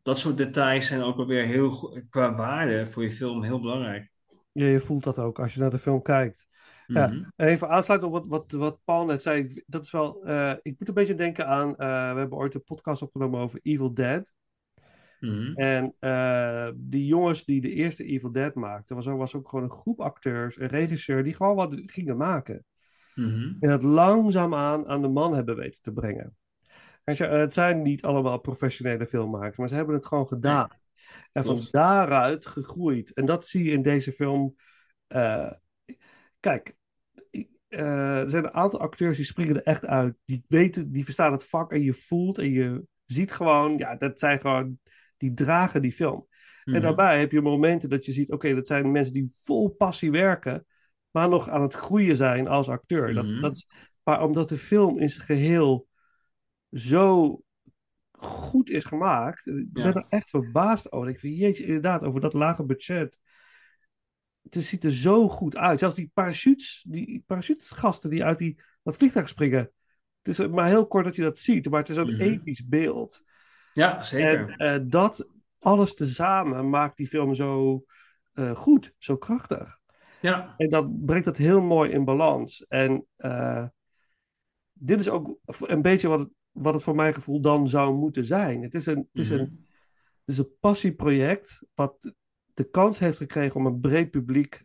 dat soort details zijn ook alweer heel goed, qua waarde voor je film heel belangrijk. Ja, je voelt dat ook als je naar de film kijkt. Mm-hmm. Ja, even aansluiten op wat Paul net zei. Dat is wel, ik moet een beetje denken aan... we hebben ooit een podcast opgenomen over Evil Dead. Mm-hmm. En die jongens die de eerste Evil Dead maakten, was ook gewoon een groep acteurs, een regisseur, die gewoon wat gingen maken. Mm-hmm. En dat langzaamaan aan de man hebben weten te brengen. Het zijn niet allemaal professionele filmmakers, maar ze hebben het gewoon gedaan. En van daaruit gegroeid. En dat zie je in deze film. Kijk, er zijn een aantal acteurs die springen er echt uit. Die weten, die verstaan het vak en je voelt en je ziet gewoon... Ja, dat zijn gewoon... Die dragen die film. Mm-hmm. En daarbij heb je momenten dat je ziet... Oké, dat zijn mensen die vol passie werken... maar nog aan het groeien zijn als acteur. Mm-hmm. Maar omdat de film in zijn geheel... zo goed is gemaakt. Ik ben er echt verbaasd over. Ik vind, jeetje, inderdaad, over dat lage budget. Het ziet er zo goed uit. Zelfs die parachutegasten die uit dat vliegtuig springen. Het is maar heel kort dat je dat ziet, maar het is een episch beeld. Ja, zeker. En dat alles tezamen maakt die film zo goed, zo krachtig. Ja. En dat brengt dat heel mooi in balans. En dit is ook een beetje wat het voor mijn gevoel dan zou moeten zijn. Het is een passieproject wat de kans heeft gekregen om een breed publiek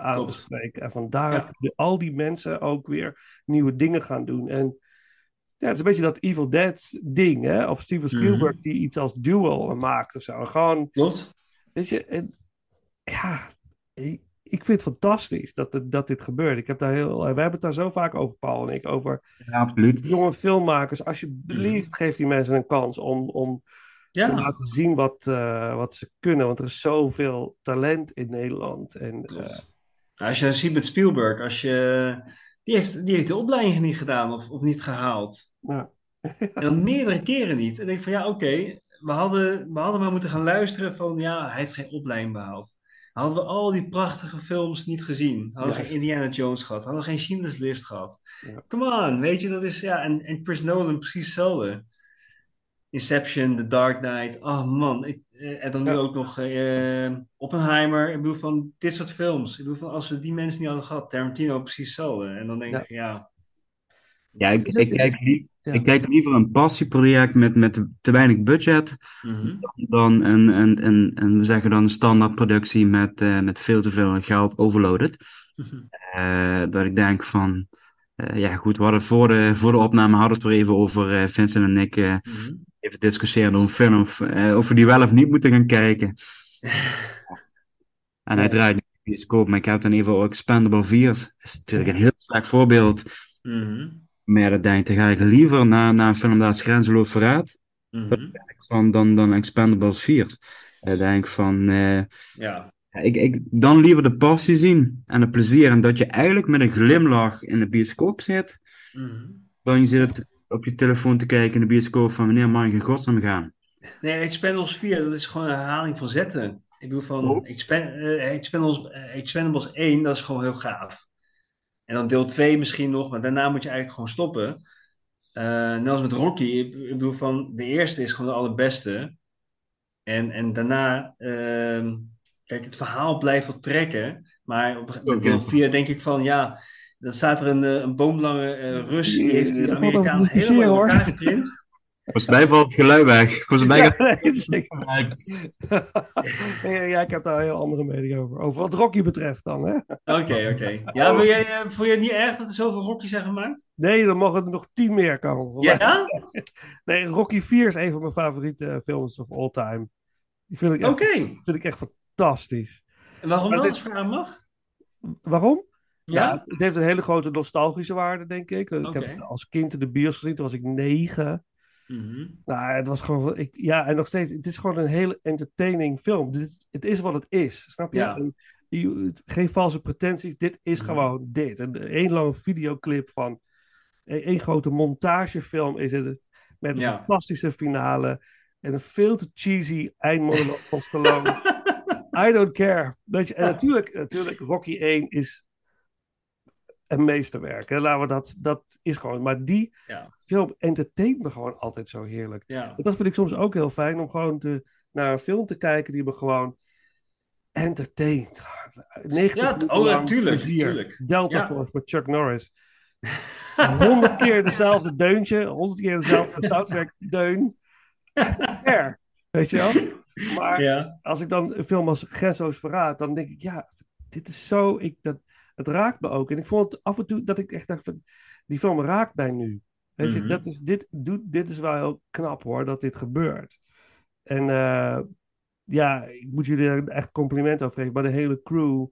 aan te spreken. En vandaar al die mensen ook weer nieuwe dingen gaan doen. En ja, het is een beetje dat Evil Dead ding, hè? Of Steven Spielberg die iets als Duel maakt of zo. En gewoon, weet je, ik vind het fantastisch dat dit gebeurt. We hebben het daar zo vaak over, Paul en ik. Over jonge filmmakers. Alsjeblieft, geef die mensen een kans om te laten zien wat ze kunnen. Want er is zoveel talent in Nederland. En, als je ziet met Spielberg. Die heeft de opleiding niet gedaan of niet gehaald. Ja. En dan meerdere keren niet. En ik denk van we hadden maar moeten gaan luisteren van hij heeft geen opleiding behaald. Hadden we al die prachtige films niet gezien. Hadden we geen Indiana Jones gehad. Hadden we geen Schindler's List gehad. Ja. Come on, weet je, dat is... Ja, en Chris Nolan precies hetzelfde. Inception, The Dark Knight. Oh man, en dan nu ook nog Oppenheimer. Ik bedoel van dit soort films. Ik bedoel van als we die mensen niet hadden gehad. Tarantino precies hetzelfde. En dan denk ik ik kijk liever een passieproject met te weinig budget dan een we zeggen dan een standaardproductie met veel te veel geld overloaded. Mm-hmm. Dat ik denk van, we hadden voor de opname hadden we het er even over, Vincent en ik even discussiëren over een film of we die wel of niet moeten gaan kijken. En hij draait niet in de bioscoop, maar ik heb dan even Expendables 4. Dat is natuurlijk een heel slecht voorbeeld. Mm-hmm. Maar dat denk ik, dan ga ik liever naar een film als Grenzeloos Verraad dan Expendables 4. Dan denk ik van... dan liever de passie zien en het plezier. En dat je eigenlijk met een glimlach in de bioscoop zit. Mm-hmm. Dan je zit op je telefoon te kijken in de bioscoop van wanneer mag ik in godsnaam gaan. Nee, Expendables 4, dat is gewoon een herhaling van zetten. Ik bedoel van Expendables 1, dat is gewoon heel gaaf. En dan deel 2 misschien nog, maar daarna moet je eigenlijk gewoon stoppen. Net als met Rocky, ik bedoel van, de eerste is gewoon de allerbeste. En daarna, kijk, het verhaal blijft wel trekken. Maar op deel 4 denk ik van, dan staat er een boomlange Rus, die heeft de Amerikaan helemaal in elkaar getrimd. Volgens mij valt het geluid weg. Ik heb daar een heel andere mening over. Over wat Rocky betreft dan, hè? Oké. Ja, maar vond je het niet erg dat er zoveel Rockies zijn gemaakt? Nee, dan mogen er nog 10 meer komen. Ja? Nee, Rocky 4 is een van mijn favoriete films of all time. Vind ik echt fantastisch. En waarom dat als vraag mag? Waarom? Ja, het heeft een hele grote nostalgische waarde, denk ik. Ik heb als kind in de bios gezien, toen was ik 9... Mm-hmm. Nou, het was gewoon... en nog steeds, het is gewoon een hele entertaining film. Het is wat het is, snap je? Ja. Geen valse pretenties, dit is gewoon dit. Een lange videoclip van... Een grote montagefilm is het. Met een fantastische finale. En een veel te cheesy eindmonoloog van Stallone. I don't care. En natuurlijk, Rocky 1 is... een meesterwerk. Hè? Laten we dat is gewoon... Maar die film entertaint me gewoon altijd zo heerlijk. Ja. Dat vind ik soms ook heel fijn... om gewoon naar een film te kijken... die me gewoon entertaint. 90 minuten lang plezier. Delta Force met Chuck Norris. 100 keer dezelfde deuntje. 100 keer dezelfde soundtrack deun. Weet je wel? Maar als ik dan een film als Grenzeloos Verraad, dan denk ik, ja, dit is zo... Het raakt me ook. En ik vond het af en toe dat ik echt dacht van, die film raakt mij nu. Weet je, dit is wel heel knap hoor, dat dit gebeurt. En ik moet jullie er echt complimenten afgeven. Maar de hele crew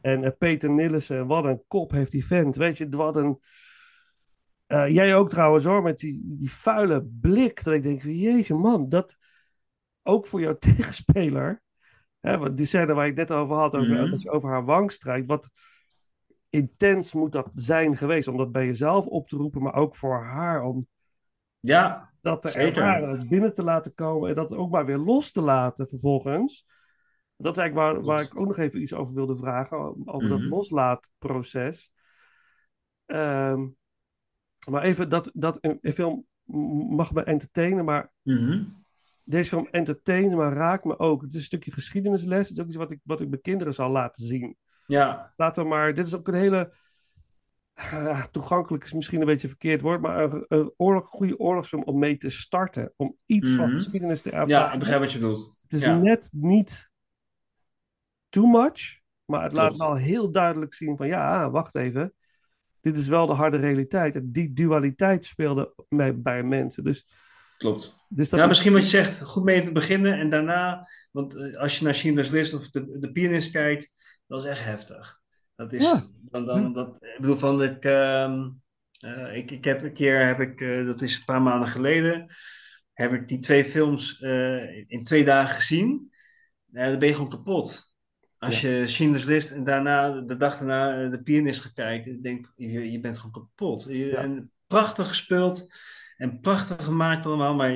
en Peter Nillissen, wat een kop heeft die vent. Weet je, wat een... jij ook trouwens hoor, met die vuile blik. Dat ik denk, jeetje man, dat ook voor jouw tegenspeler. Hè, want die scène waar ik net over had, dat je over haar wang strijkt. Wat intens moet dat zijn geweest, om dat bij jezelf op te roepen, maar ook voor haar om dat er ervaren binnen te laten komen en dat ook maar weer los te laten vervolgens. Dat is eigenlijk waar ik ook nog even iets over wilde vragen, over dat loslaatproces. Maar even, dat een film mag me entertainen, maar deze film entertainen, maar raakt me ook. Het is een stukje geschiedenisles, het is ook iets wat ik mijn kinderen zal laten zien. Ja. Laten we maar, dit is ook een hele, toegankelijk is misschien een beetje verkeerd woord, maar een goede oorlogsfilm om mee te starten. Om iets van geschiedenis te ervaren. Ja, ik begrijp wat je bedoelt. Het is net niet too much, maar het laat wel heel duidelijk zien van, ja, wacht even. Dit is wel de harde realiteit. En die dualiteit speelde bij mensen. Dus, klopt. Dus dat misschien wat je zegt, goed mee te beginnen en daarna, want als je naar Schindler's List of de pianist kijkt, dat is echt heftig. Dat is, ik bedoel, van ik heb een keer, dat is een paar maanden geleden, heb ik die twee films in 2 dagen gezien. Dan ben je gewoon kapot. Als je Schindler's List en daarna, de dag daarna, de pianist gaat kijken, denk je bent gewoon kapot. En prachtig gespeeld en prachtig gemaakt allemaal, maar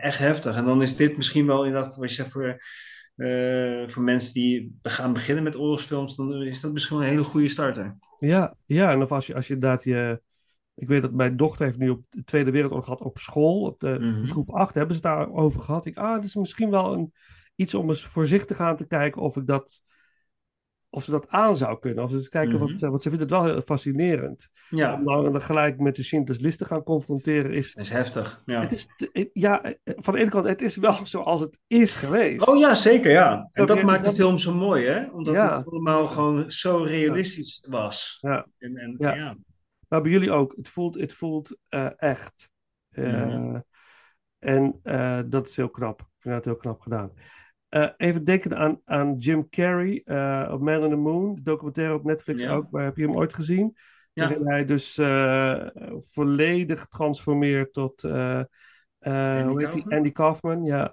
echt heftig. En dan is dit misschien wel inderdaad, wat je zegt, voor mensen die gaan beginnen met oorlogsfilms, dan is dat misschien wel een hele goede starter. Ja, en of als je inderdaad ik weet dat mijn dochter heeft nu op de Tweede Wereldoorlog gehad op school, op de groep 8 hebben ze het daarover gehad. Het is misschien wel iets om eens voorzichtig aan te kijken of ze dat aan zou kunnen. Of ze eens kijken, want ze vinden het wel heel fascinerend. Ja. Om dan gelijk met de Schindler's List te gaan confronteren is... Dat is heftig, ja. Het is van de ene kant, het is wel zoals het is geweest. Oh ja, zeker, ja. En dat maakt de film zo mooi, hè? Omdat het allemaal gewoon zo realistisch was. Ja. Maar bij jullie ook, het voelt echt. En dat is heel knap. Ik vind dat heel knap gedaan. Even denken aan Jim Carrey, op Man on the Moon, de documentaire op Netflix ook, waar heb je hem ooit gezien? Ja. Waarin hij dus volledig transformeert tot Andy Kaufman. Ja.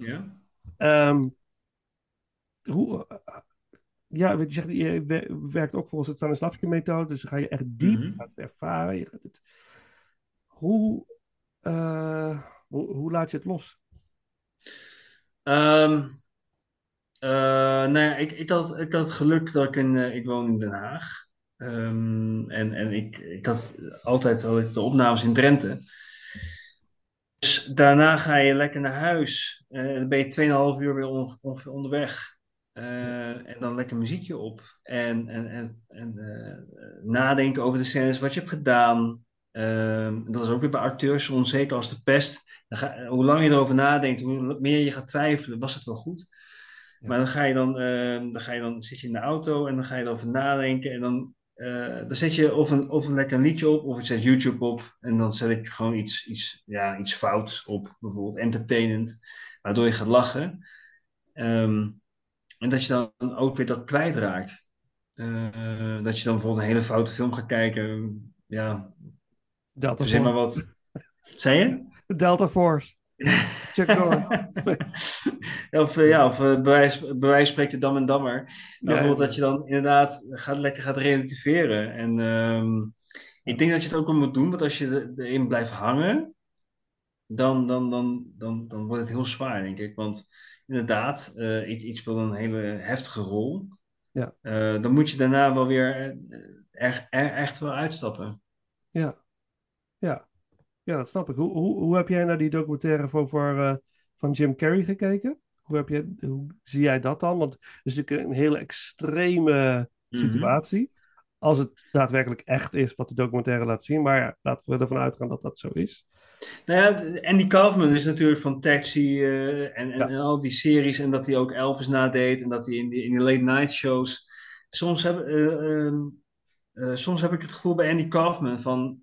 Je zegt, je werkt ook volgens het Stanislavski-methode, dus dan ga je echt diep gaat het ervaren. Hoe laat je het los? Ik had geluk dat ik woon in Den Haag. En ik had altijd de opnames in Drenthe. Dus daarna ga je lekker naar huis. Dan ben je 2,5 uur weer ongeveer onderweg. En dan lekker muziekje op. En nadenken over de scènes, wat je hebt gedaan. Dat is ook weer bij acteurs onzeker als de pest. Hoe langer je erover nadenkt, hoe meer je gaat twijfelen, was het wel goed? Maar dan zit je in de auto en dan ga je erover nadenken. En dan zet je of een lekker liedje op, of ik zet YouTube op. En dan zet ik gewoon iets fouts op, bijvoorbeeld entertainend, waardoor je gaat lachen. En dat je dan ook weer dat kwijtraakt. Dat je dan bijvoorbeeld een hele foute film gaat kijken. Ja, Delta Force. Zeg maar wat. Zei je? Delta Force. Of bij wijze spreekt de Dam en Dammer. Bijvoorbeeld dat je dan inderdaad lekker gaat relativeren. En ik denk dat je het ook wel moet doen, want als je erin blijft hangen, dan wordt het heel zwaar, denk ik. Want inderdaad, ik speel een hele heftige rol. Ja. Dan moet je daarna wel weer echt wel uitstappen. Ja. Ja, dat snap ik. Hoe heb jij naar die documentaire van Jim Carrey gekeken? Hoe zie jij dat dan? Want het is natuurlijk een hele extreme situatie. Als het daadwerkelijk echt is wat de documentaire laat zien. Maar ja, laten we ervan uitgaan dat dat zo is. Nou ja, Andy Kaufman is natuurlijk van Taxi en al die series. En dat hij ook Elvis nadeed. En dat hij in die late night shows... Soms heb ik het gevoel bij Andy Kaufman van...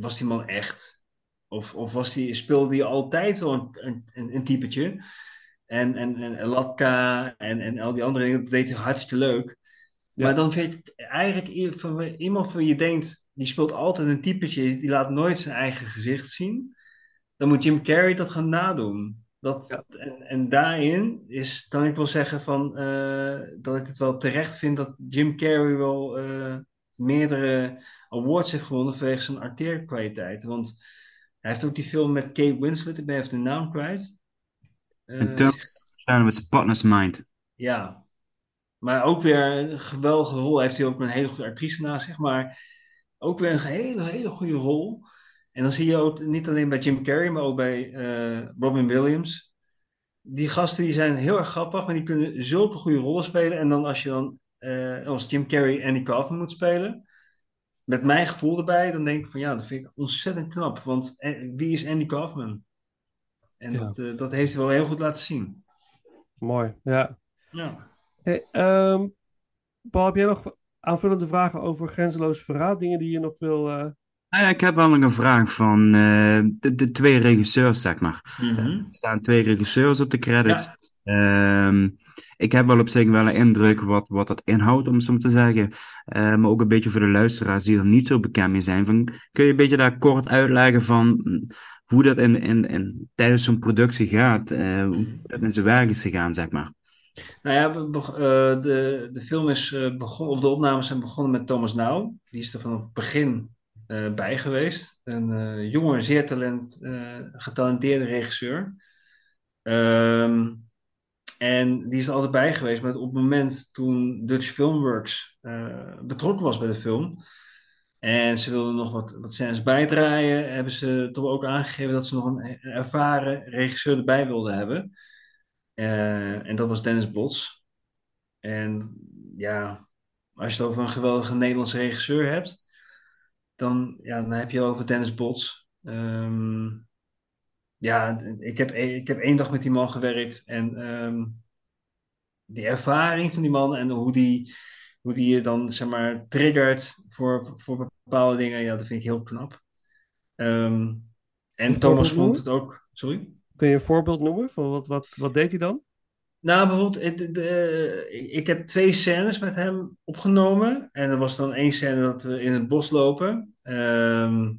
Was die man echt? Of speelde hij altijd wel een typetje? En Latka en al die andere dingen. Dat deed hij hartstikke leuk. Ja. Maar dan vind ik eigenlijk van iemand van je denkt... Die speelt altijd een typetje. Die laat nooit zijn eigen gezicht zien. Dan moet Jim Carrey dat gaan nadoen. En daarin is, kan ik wel zeggen van... dat ik het wel terecht vind dat Jim Carrey wel... meerdere awards heeft gewonnen vanwege zijn acteerkwaliteit. Want hij heeft ook die film met Kate Winslet. Ik ben even de naam kwijt. Down with Partner's Mind. Ja. Maar ook weer een geweldige rol. Heeft hij ook een hele goede actrice naast zich. Maar ook weer een hele goede rol. En dan zie je ook niet alleen bij Jim Carrey, maar ook bij Robin Williams. Die gasten die zijn heel erg grappig, maar die kunnen zulke goede rollen spelen. En dan als Jim Carrey en Andy Kaufman moet spelen, met mijn gevoel erbij, dan denk ik van ja, dat vind ik ontzettend knap. Want wie is Andy Kaufman? En dat heeft hij wel heel goed laten zien. Mooi, ja. Hey, Paul, heb jij nog aanvullende vragen over Grenzeloos Verraad? Dingen die je nog wil... Ik heb wel nog een vraag van de twee regisseurs, zeg maar. Mm-hmm. Er staan twee regisseurs op de credits. Ja. Ik heb wel op zich wel een indruk wat dat inhoudt, om het zo te zeggen. Maar ook een beetje voor de luisteraars die er niet zo bekend mee zijn. Kun je een beetje daar kort uitleggen van hoe dat in tijdens zo'n productie gaat? Hoe dat in zijn werk is gegaan, zeg maar. Nou ja, de film is begonnen, of de opnames zijn begonnen met Thomas Nauw. Die is er vanaf het begin bij geweest. Een jonge, zeer getalenteerde regisseur. En die is er altijd bij geweest. Maar op het moment toen Dutch Filmworks betrokken was bij de film. En ze wilden nog wat scènes bijdraaien. Hebben ze toch ook aangegeven dat ze nog een ervaren regisseur erbij wilden hebben. En dat was Dennis Bots. En ja, als je het over een geweldige Nederlandse regisseur hebt. Dan heb je het over Dennis Bots. Ik heb 1 dag met die man gewerkt. En die ervaring van die man en hoe die je dan, zeg maar, triggert voor bepaalde dingen. Ja, dat vind ik heel knap. En Thomas vond het ook... Sorry? Kun je een voorbeeld noemen? Van wat deed hij dan? Nou, bijvoorbeeld... Ik heb 2 scènes met hem opgenomen. En er was dan 1 scène dat we in het bos lopen.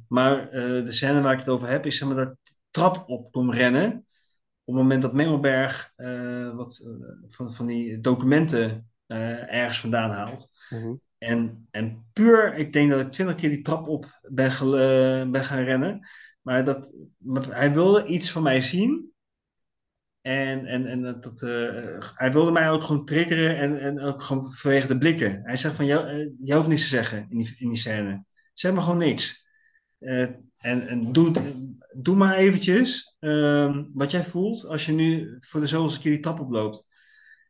Maar de scène waar ik het over heb is, zeg maar, dat trap op kom rennen. Op het moment dat Mengelberg van die documenten ergens vandaan haalt. Mm-hmm. En puur, ik denk dat ik 20 keer die trap op ben gaan rennen. Maar hij wilde iets van mij zien. En dat hij wilde mij ook gewoon triggeren. En ook gewoon vanwege de blikken. Hij zegt van, jij hoeft niets te zeggen in die scène. Zeg maar gewoon niks. Doe maar eventjes wat jij voelt als je nu voor de zoveelste keer die trap oploopt.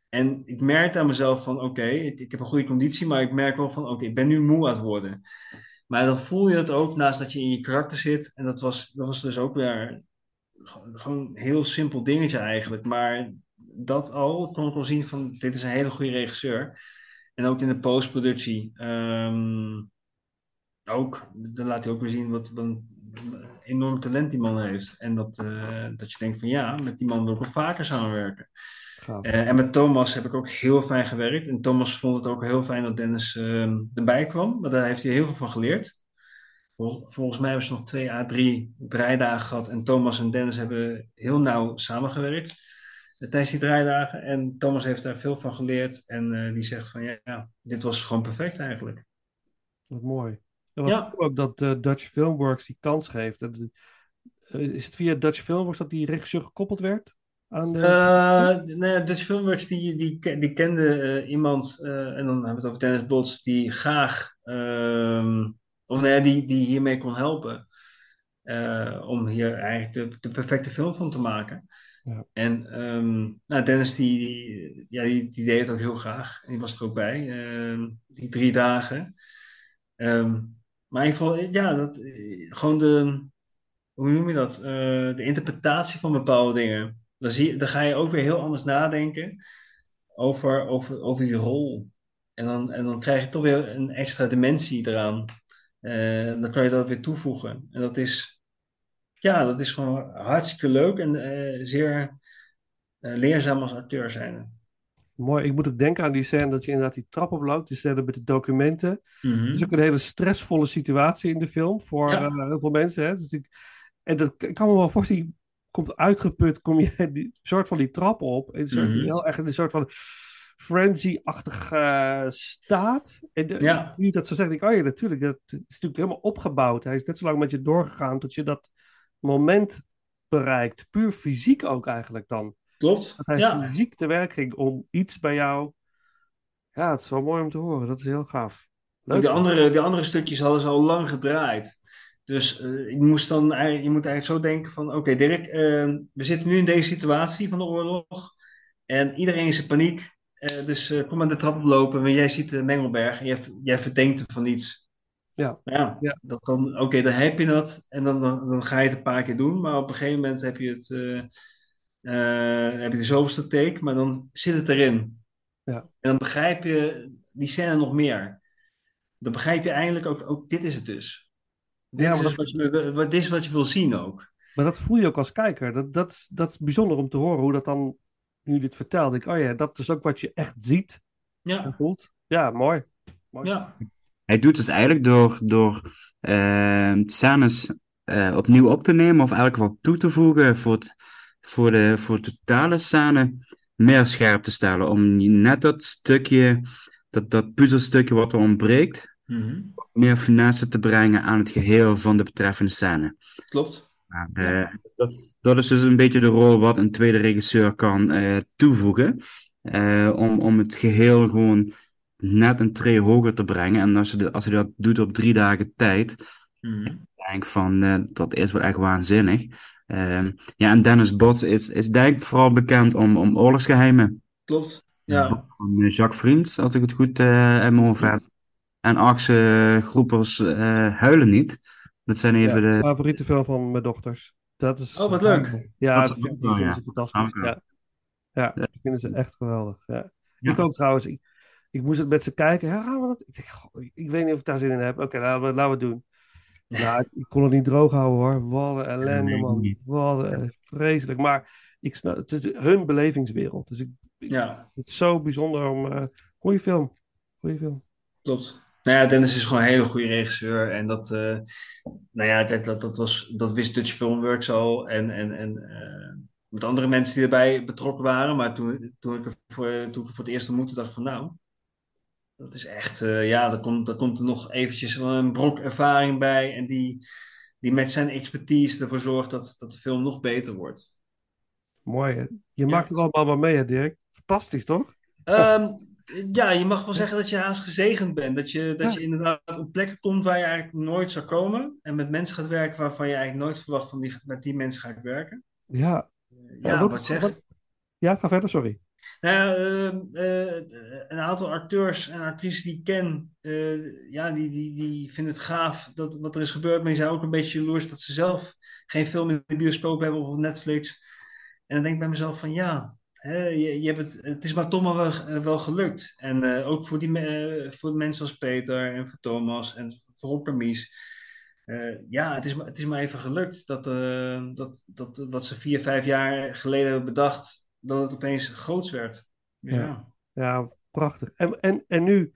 En ik merkte aan mezelf van, oké, ik heb een goede conditie, maar ik merk wel van, oké, ik ben nu moe aan het worden. Maar dan voel je dat ook naast dat je in je karakter zit. En dat was dus ook weer gewoon een heel simpel dingetje eigenlijk. Maar dat al kon ik wel zien van, dit is een hele goede regisseur. En ook in de postproductie. Ook, dan laat hij ook weer zien wat een enorm talent die man heeft. En dat je denkt van, ja, met die man wil ik wel vaker samenwerken. En met Thomas heb ik ook heel fijn gewerkt. En Thomas vond het ook heel fijn dat Dennis erbij kwam. Maar daar heeft hij heel veel van geleerd. Volgens mij hebben ze nog 2 à 3 draaidagen gehad. En Thomas en Dennis hebben heel nauw samengewerkt tijdens die draaidagen. En Thomas heeft daar veel van geleerd. En die zegt van, ja, dit was gewoon perfect eigenlijk. Wat mooi. Dat was ook dat Dutch Filmworks die kans geeft. Is het via Dutch Filmworks dat die regisseur gekoppeld werd? Aan de... Dutch Filmworks die kende iemand, en dan hebben we het over Dennis Bots, die graag, die hiermee kon helpen. Om hier eigenlijk de perfecte film van te maken. Ja. En Dennis die deed het ook heel graag. Die was er ook bij, die 3 dagen. Maar in ieder geval, gewoon hoe noem je dat? De interpretatie van bepaalde dingen. Dan ga je ook weer heel anders nadenken over die rol. En dan krijg je toch weer een extra dimensie eraan. Dan kan je dat weer toevoegen. En dat is gewoon hartstikke leuk en zeer leerzaam als acteur zijn. Mooi, ik moet ook denken aan die scène dat je inderdaad die trap oploopt, die scène met de documenten. Mm-hmm. Dat is ook een hele stressvolle situatie in de film voor heel veel mensen. Hè? Dus en dat kan me wel voorstellen, die komt uitgeput, kom je die soort van die trap op. En soort, mm-hmm. heel, echt een soort van frenzy-achtige staat. En nu dat zo zegt, denk ik, oh ja, natuurlijk, dat is natuurlijk helemaal opgebouwd. Hij is net zo lang met je doorgegaan tot je dat moment bereikt. Puur fysiek ook eigenlijk dan. Klopt. Dat hij fysiek te werk ging om iets bij jou. Ja, het is wel mooi om te horen. Dat is heel gaaf. Leuk. Die andere stukjes hadden ze al lang gedraaid. Dus je moet eigenlijk zo denken van... Oké, Dirk, we zitten nu in deze situatie van de oorlog. En iedereen is in paniek. Dus kom aan de trap oplopen. Want jij ziet Mengelberg en jij verdenkt hem van iets. Ja. Ja. Oké, dan heb je dat. En dan ga je het een paar keer doen. Maar op een gegeven moment heb je het... heb je de zoveelste take, maar dan zit het erin. Ja. En dan begrijp je die scène nog meer. Dan begrijp je eindelijk ook dit is het dus. Dit is wat je wil zien ook. Maar dat voel je ook als kijker. Dat is bijzonder om te horen hoe dat dan, nu dit vertelt. Oh ja, dat is ook wat je echt ziet en voelt. Ja, mooi. Ja. Hij doet het eigenlijk door scènes opnieuw op te nemen of eigenlijk wat toe te voegen voor de totale scène meer scherp te stellen. Om net dat stukje, dat puzzelstukje wat er ontbreekt, mm-hmm. meer finesse te brengen aan het geheel van de betreffende scène. Klopt. Dat is dus een beetje de rol wat een tweede regisseur kan toevoegen. Om het geheel gewoon net een tree hoger te brengen. En als je dat doet op 3 dagen tijd, mm-hmm. denk van, dat is wel echt waanzinnig. En Dennis Bots is denk ik vooral bekend om oorlogsgeheimen. Klopt, ja. Van Jacques Vriends, als ik het goed in mijn hoofd heb. En Achtse groepers Huilen Niet. Dat zijn even de... favoriete film van mijn dochters. Dat is... Oh, wat leuk. Ja, dat vinden ze fantastisch. Ja, dat vinden ze echt geweldig. Ja. Ja. Ik ook trouwens. Ik moest het met ze kijken. Ja, gaan we dat? Ik dacht, ik weet niet of ik daar zin in heb. Oké, laten we het doen. Nou, ik kon het niet droog houden hoor. Wat een ellende man. Wat vreselijk. Maar het is hun belevingswereld. Dus het is zo bijzonder om... Goeie film. Klopt. Nou ja, Dennis is gewoon een hele goede regisseur. En dat wist Dutch Filmworks al. En met andere mensen die erbij betrokken waren. Maar toen ik het voor het eerst ontmoette, dacht ik van nou... Dat is echt, daar komt er nog eventjes een brok ervaring bij. En die met zijn expertise ervoor zorgt dat de film nog beter wordt. Mooi, hè? Je maakt het allemaal maar mee, hè, Dirk? Fantastisch, toch? Je mag wel zeggen dat je haast gezegend bent. Dat je inderdaad op plekken komt waar je eigenlijk nooit zou komen. En met mensen gaat werken waarvan je eigenlijk nooit verwacht van met die mensen ga ik werken. Ja. Ja, ga verder, sorry. Nou, een aantal acteurs en actrices die ik ken, die vinden het gaaf dat wat er is gebeurd. Maar die zijn ook een beetje jaloers dat ze zelf geen film in de bioscoop hebben of op Netflix. En dan denk ik bij mezelf van het is maar toch maar wel gelukt. En ook voor mensen als Peter en voor Thomas en voor Rob Camies. Het is maar even gelukt dat wat ze 4-5 jaar geleden hebben bedacht... dat het opeens groots werd. Ja, prachtig. En nu,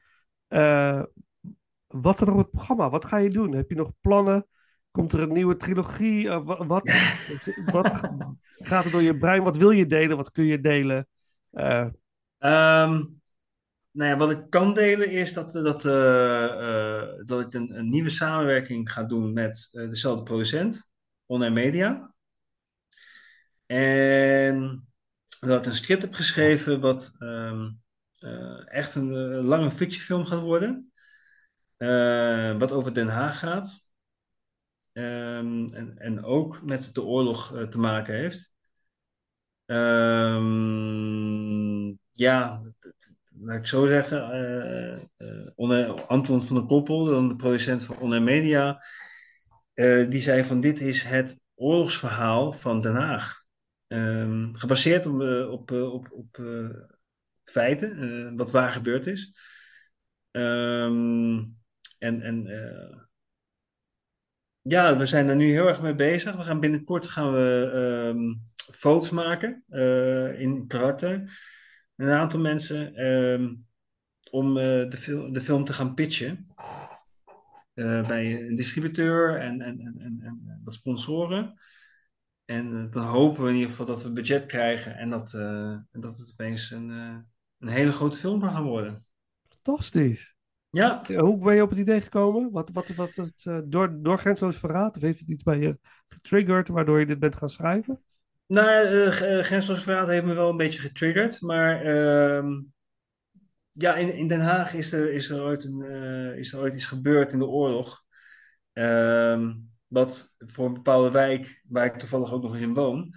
wat staat er op het programma? Wat ga je doen? Heb je nog plannen? Komt er een nieuwe trilogie? Wat gaat er door je brein? Wat wil je delen? Wat kun je delen? Wat ik kan delen is dat ik een nieuwe samenwerking ga doen met dezelfde producent, On Air Media. En... dat ik een script heb geschreven wat echt een lange fictiefilm gaat worden. Wat over Den Haag gaat. En ook met de oorlog te maken heeft. Laat ik zo zeggen. Anton van der Koppel, dan de producent van On Air Media. Die zei van dit is het oorlogsverhaal van Den Haag. Gebaseerd op feiten, wat waar gebeurd is. We zijn er nu heel erg mee bezig. We gaan binnenkort foto's maken in karakter. Een aantal mensen om de film te gaan pitchen. Bij een distributeur en wat sponsoren. En dan hopen we in ieder geval dat we budget krijgen. En dat het opeens een hele grote film kan gaan worden. Fantastisch. Ja. Hoe ben je op het idee gekomen? Door Grenzeloos Verraad? Of heeft het iets bij je getriggerd waardoor je dit bent gaan schrijven? Nou, Grenzeloos Verraad heeft me wel een beetje getriggerd. Maar in Den Haag is er ooit iets gebeurd in de oorlog. Wat voor een bepaalde wijk, waar ik toevallig ook nog eens in woon,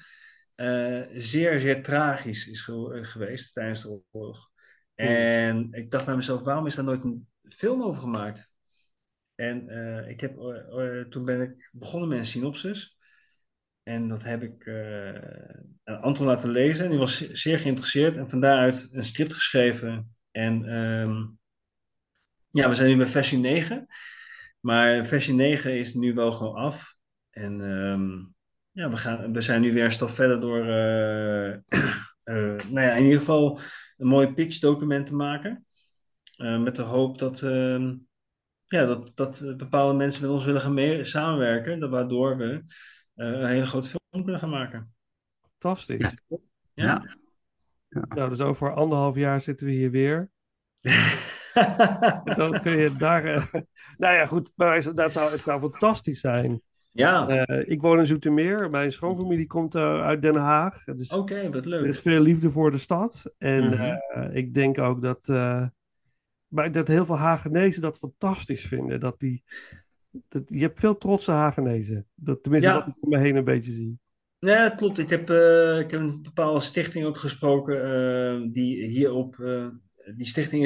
zeer, zeer tragisch is geweest tijdens de oorlog. En ik dacht bij mezelf, waarom is daar nooit een film over gemaakt? En toen ben ik begonnen met een synopsis. En dat heb ik aan Anton laten lezen. En die was zeer geïnteresseerd. En van daaruit een script geschreven. En we zijn nu bij versie 9. Maar versie 9 is nu wel gewoon af. En we zijn nu weer een stap verder door in ieder geval een mooi pitchdocument te maken. Met de hoop dat bepaalde mensen met ons willen gaan samenwerken. Waardoor we een hele grote film kunnen gaan maken. Fantastisch. Ja. Nou, dus over 1,5 jaar zitten we hier weer. Dan kun je daar... het zou fantastisch zijn. Ja. Ik woon in Zoetermeer. Mijn schoonfamilie komt uit Den Haag. Dus Oké, wat leuk. Er is veel liefde voor de stad. En ik denk ook dat heel veel Haagenezen dat fantastisch vinden. Je hebt veel trotse Haagenezen. Dat ik om me heen een beetje zie. Ja, klopt. Ik heb een bepaalde stichting ook gesproken. Die hierop... die stichting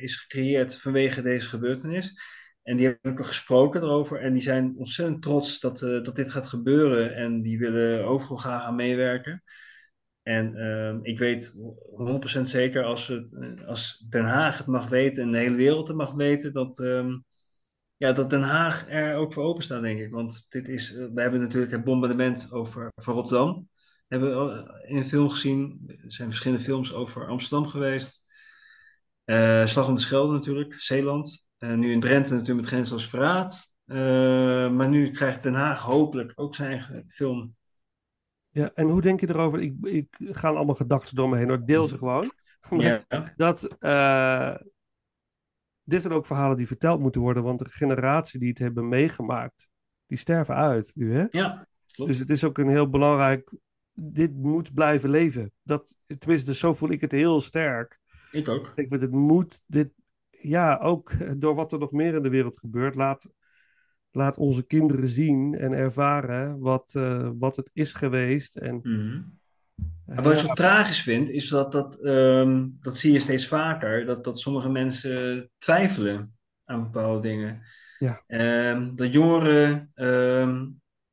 is gecreëerd vanwege deze gebeurtenis. En die hebben we gesproken erover. En die zijn ontzettend trots dat dit gaat gebeuren. En die willen overal graag aan meewerken. En ik weet 100% zeker, als Den Haag het mag weten en de hele wereld het mag weten, dat Den Haag er ook voor open staat, denk ik. Want we hebben natuurlijk het bombardement over Rotterdam. We hebben in een film gezien. Er zijn verschillende films over Amsterdam geweest. Slag om de Schelde natuurlijk, Zeeland. Nu in Drenthe natuurlijk met Grenzeloos Verraad. Maar nu krijgt Den Haag hopelijk ook zijn eigen film. Ja, en hoe denk je erover? Ik ga allemaal gedachten door me heen, hoor. Ik deel ze gewoon. Ja. Dit zijn ook verhalen die verteld moeten worden, want de generatie die het hebben meegemaakt, die sterven uit nu, hè? Ja, klopt. Dus het is ook een heel belangrijk... Dit moet blijven leven. Tenminste, zo voel ik het heel sterk. Ik ook. Ik vind het moet, ook door wat er nog meer in de wereld gebeurt, laat onze kinderen zien en ervaren wat het is geweest. En, wat ik zo tragisch vind, is dat zie je steeds vaker, dat sommige mensen twijfelen aan bepaalde dingen. Ja. Dat jongeren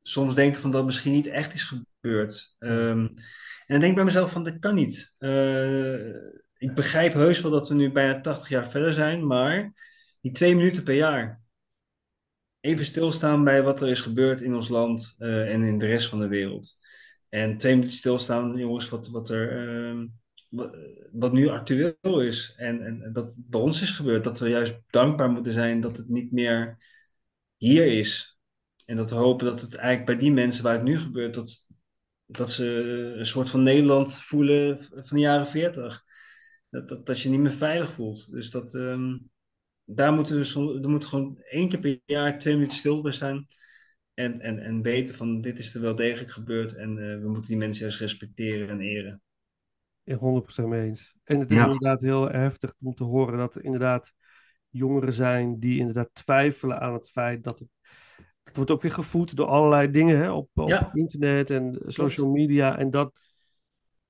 soms denken van dat misschien niet echt is gebeurd. En ik denk bij mezelf van, dat kan niet. Ik begrijp heus wel dat we nu bijna 80 jaar verder zijn, maar die 2 minuten per jaar. Even stilstaan bij wat er is gebeurd in ons land en in de rest van de wereld. En 2 minuten stilstaan, jongens, wat nu actueel is. En dat bij ons is gebeurd, dat we juist dankbaar moeten zijn dat het niet meer hier is. En dat we hopen dat het eigenlijk bij die mensen waar het nu gebeurt, dat ze een soort van Nederland voelen van de jaren 40. Dat je niet meer veilig voelt. Dus er moet gewoon 1 keer per jaar 2 minuten stil bij zijn. En weten van dit is er wel degelijk gebeurd. En we moeten die mensen juist respecteren en eren. Ik 100% mee eens. En het is inderdaad heel heftig om te horen dat er inderdaad jongeren zijn die inderdaad twijfelen aan het feit dat het wordt ook weer gevoed door allerlei dingen, hè? Op internet en social media en dat.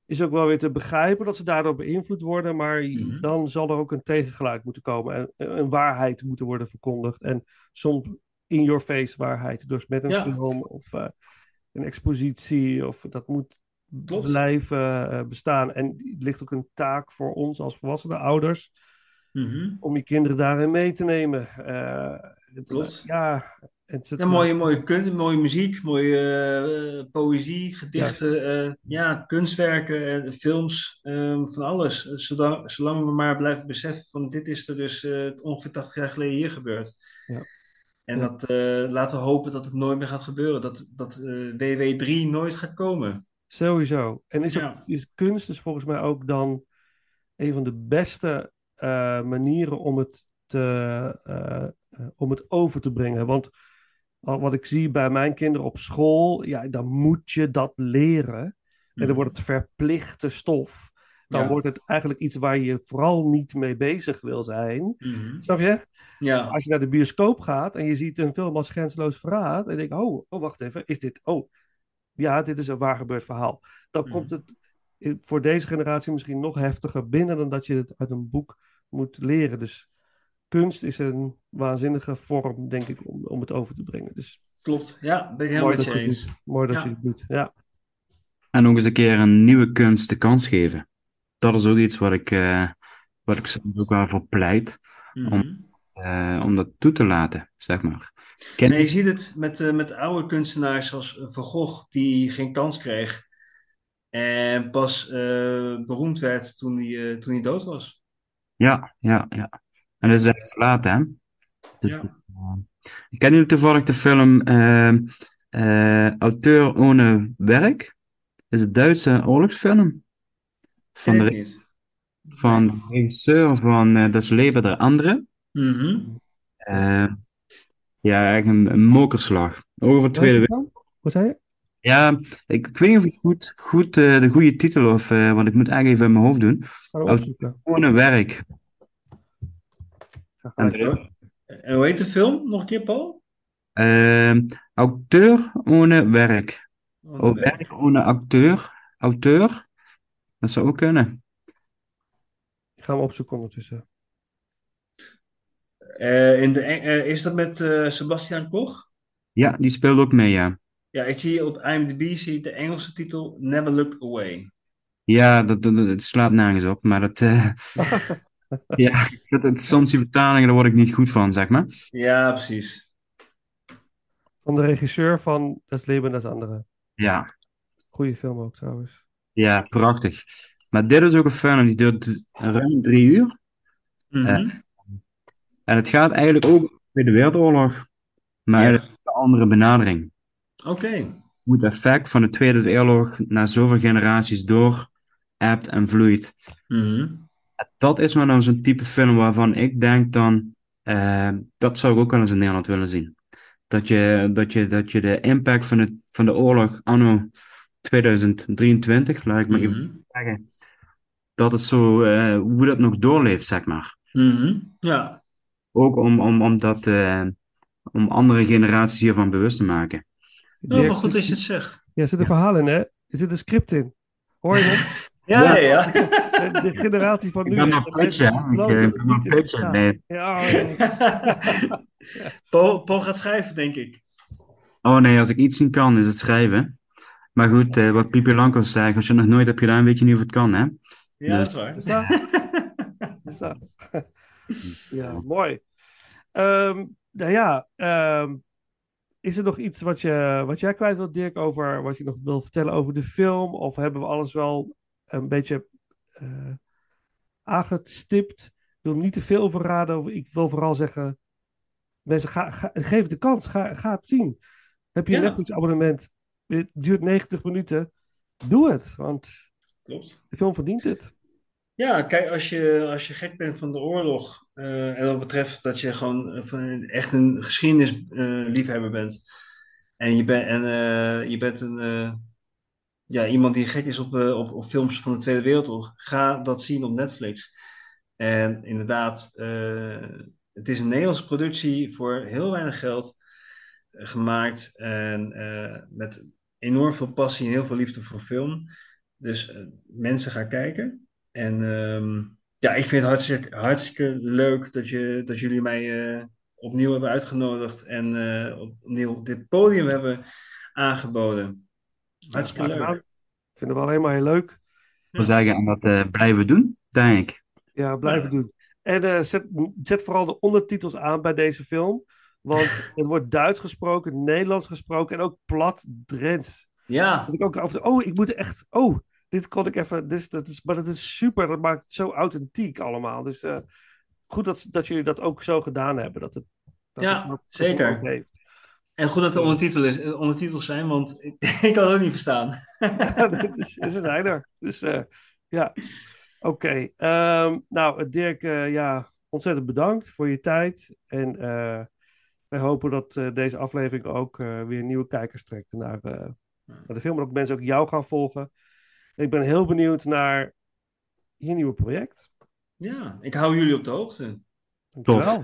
Is ook wel weer te begrijpen dat ze daardoor beïnvloed worden. Maar dan zal er ook een tegengeluid moeten komen. En een waarheid moeten worden verkondigd. En soms in your face waarheid. Dus met een film. Of, een expositie, of dat moet blijven bestaan. En het ligt ook een taak voor ons als volwassenen, ouders, om je kinderen daarin mee te nemen. Klopt. Ja, het zit mooie kunst, mooie muziek, mooie poëzie, gedichten, kunstwerken, films, van alles. Zolang we maar blijven beseffen van dit is er dus ongeveer 80 jaar geleden hier gebeurd. Ja. En dat laten we hopen dat het nooit meer gaat gebeuren. Dat WW3 nooit gaat komen. Sowieso. En is kunst dus volgens mij ook dan een van de beste manieren om het over te brengen. Want wat ik zie bij mijn kinderen op school, ja, dan moet je dat leren. En dan wordt het verplichte stof. Dan wordt het eigenlijk iets waar je vooral niet mee bezig wil zijn. Snap je? Ja. Als je naar de bioscoop gaat en je ziet een film als Grenzeloos Verraad, en denk je, oh, wacht even, is dit... Oh, ja, dit is een waar gebeurd verhaal. Dan komt het voor deze generatie misschien nog heftiger binnen dan dat je het uit een boek moet leren. Dus kunst is een waanzinnige vorm, denk ik, om het over te brengen. Dus, klopt, ja, ben ik helemaal met je eens. Mooi dat je het doet, ja. En nog eens een keer een nieuwe kunst de kans geven. Dat is ook iets wat ik soms ook wel voor pleit, om dat toe te laten, zeg maar. Je ziet het met oude kunstenaars zoals Van Gogh, die geen kans kreeg en pas beroemd werd toen hij dood was. Ja. En dat is echt te laat, hè? Ken jullie toevallig de film Auteur ohne Werk? Dat is een Duitse oorlogsfilm. Van de regisseur van Das Leben der Anderen. Eigenlijk een mokerslag. Over Tweede Wereldoorlog. Wat zei je? Ja, ik weet niet of ik goed de goede titel of... want ik moet eigenlijk even in mijn hoofd doen. Gewone werk. En hoe heet de film? Nog een keer, Paul? Auteur ohne Werk. Werk ohne acteur. Auteur. Dat zou ook kunnen. Ik ga hem opzoeken ondertussen. Is dat met Sebastian Koch? Ja, die speelt ook mee, ja. Ja, ik zie op IMDb de Engelse titel Never Look Away. Ja, dat slaat nergens op, maar dat... ja, soms die vertalingen, daar word ik niet goed van, zeg maar. Ja, precies. Van de regisseur van Das Leben des Anderen. Ja. Goeie film ook, trouwens. Ja, prachtig. Maar dit is ook een film die duurt ruim 3 uur. En het gaat eigenlijk ook over de Tweede Wereldoorlog, maar eigenlijk een andere benadering. Oké. Hoe het effect van de Tweede Wereldoorlog na zoveel generaties door ebt en vloeit. Dat is maar dan zo'n type film waarvan ik denk dan, dat zou ik ook wel eens in Nederland willen zien. Dat je de impact van de oorlog anno 2023, laat ik maar even zeggen, dat het zo, hoe dat nog doorleeft, zeg maar. Ja. Ook om andere generaties hiervan bewust te maken. Oh, maar goed als je het zegt. Ja, er zit een verhaal in, hè? Er zit een script in. Hoor je dat? Ja. De generatie van nu. Ik ben maar pitchen, nee. Paul gaat schrijven, denk ik. Oh nee, als ik iets zien kan, is het schrijven. Maar goed, wat Pipi Lanko zei, als je het nog nooit hebt gedaan, weet je niet of het kan, hè? Ja, dus... dat is waar. Ja, mooi. Is er nog iets wat jij kwijt wilt, Dirk, over wat je nog wil vertellen over de film? Of hebben we alles wel een beetje aangestipt? Ik wil niet te veel verraden. Ik wil vooral zeggen, mensen, geef het de kans. Ga het zien. Heb je een Netflix-abonnement? Het duurt 90 minuten. Doe het, want de film verdient het. Ja, kijk, als je gek bent van de oorlog... en dat betreft dat je gewoon echt een geschiedenisliefhebber bent... en je bent iemand die gek is op films van de Tweede Wereldoorlog... ga dat zien op Netflix. En inderdaad, het is een Nederlandse productie voor heel weinig geld... gemaakt en met enorm veel passie en heel veel liefde voor film. Dus mensen gaan kijken. En ik vind het hartstikke leuk dat jullie mij opnieuw hebben uitgenodigd en opnieuw dit podium hebben aangeboden. Hartstikke leuk. Ik vind het wel helemaal heel leuk. We zeggen aan dat blijven doen, denk ik. Ja, blijven doen. En zet vooral de ondertitels aan bij deze film. Want er wordt Duits gesproken, Nederlands gesproken en ook plat Drents. Ja. Dat ik ook af. Ik moet echt. Oh, dit kon ik even. Maar dat is super. Dat maakt het zo authentiek allemaal. Dus goed dat jullie dat ook zo gedaan hebben. Dat het zeker. Heeft. En goed dat er ondertitels zijn, want ik kan het ook niet verstaan. Ze zijn er. Dus ja. Oké. Nou, Dirk, ontzettend bedankt voor je tijd. En wij hopen dat deze aflevering ook weer nieuwe kijkers trekt naar de film. En ook mensen ook jou gaan volgen. En ik ben heel benieuwd naar je nieuwe project. Ja, ik hou jullie op de hoogte. Dankjewel.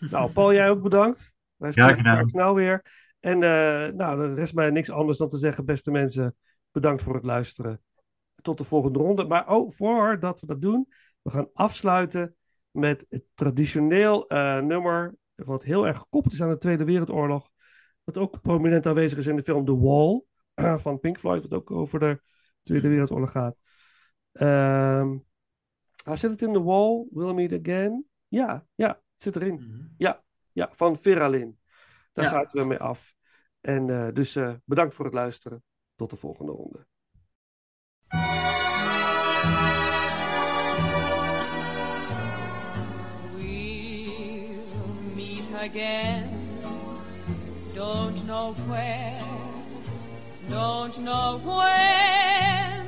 Tof. Nou, Paul, jij ook bedankt. Wij spreken elkaar snel weer. En er rest mij niks anders dan te zeggen, beste mensen, bedankt voor het luisteren. Tot de volgende ronde. Maar voordat we dat doen, we gaan afsluiten met het traditioneel nummer, wat heel erg gekoppeld is aan de Tweede Wereldoorlog, wat ook prominent aanwezig is in de film The Wall van Pink Floyd, wat ook over de Tweede Wereldoorlog gaat. Zit het in The Wall? We'll meet again? Ja, het zit erin. Mm-hmm. Ja, van Vera Lynn. Daar sluiten we mee af. En dus bedankt voor het luisteren. Tot de volgende ronde. We'll meet again. Don't know where. Don't know when.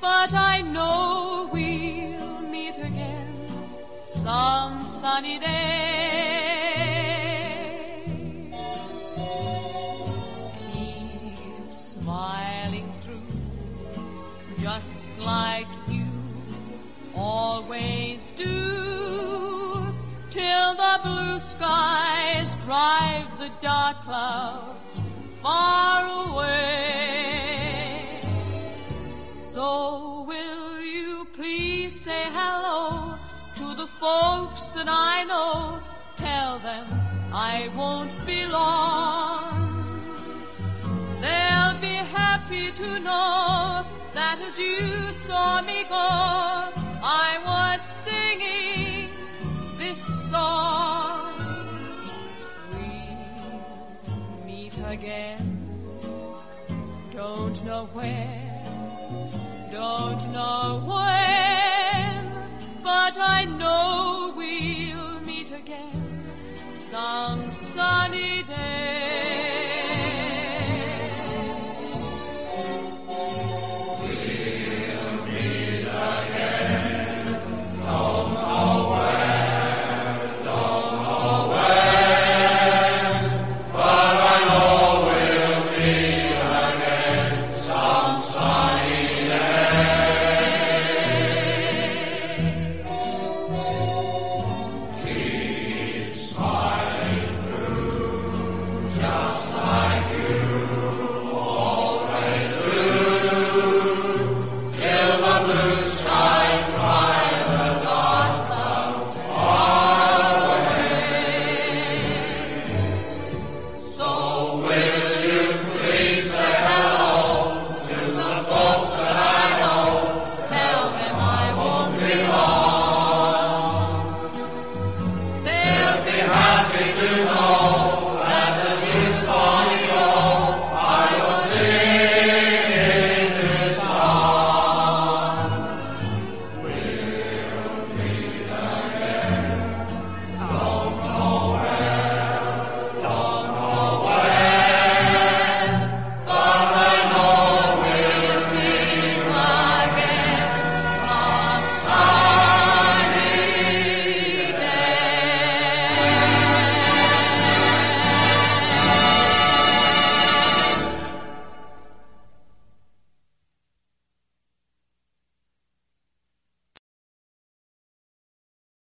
But I know we'll meet again. Some sunny day. Smiling through, just like you always do, till the blue skies drive the dark clouds far away. So will you please say hello to the folks that I know? Tell them I won't be long. They'll be happy to know that as you saw me go, I was singing this song. We'll meet again. Don't know where. Don't know why.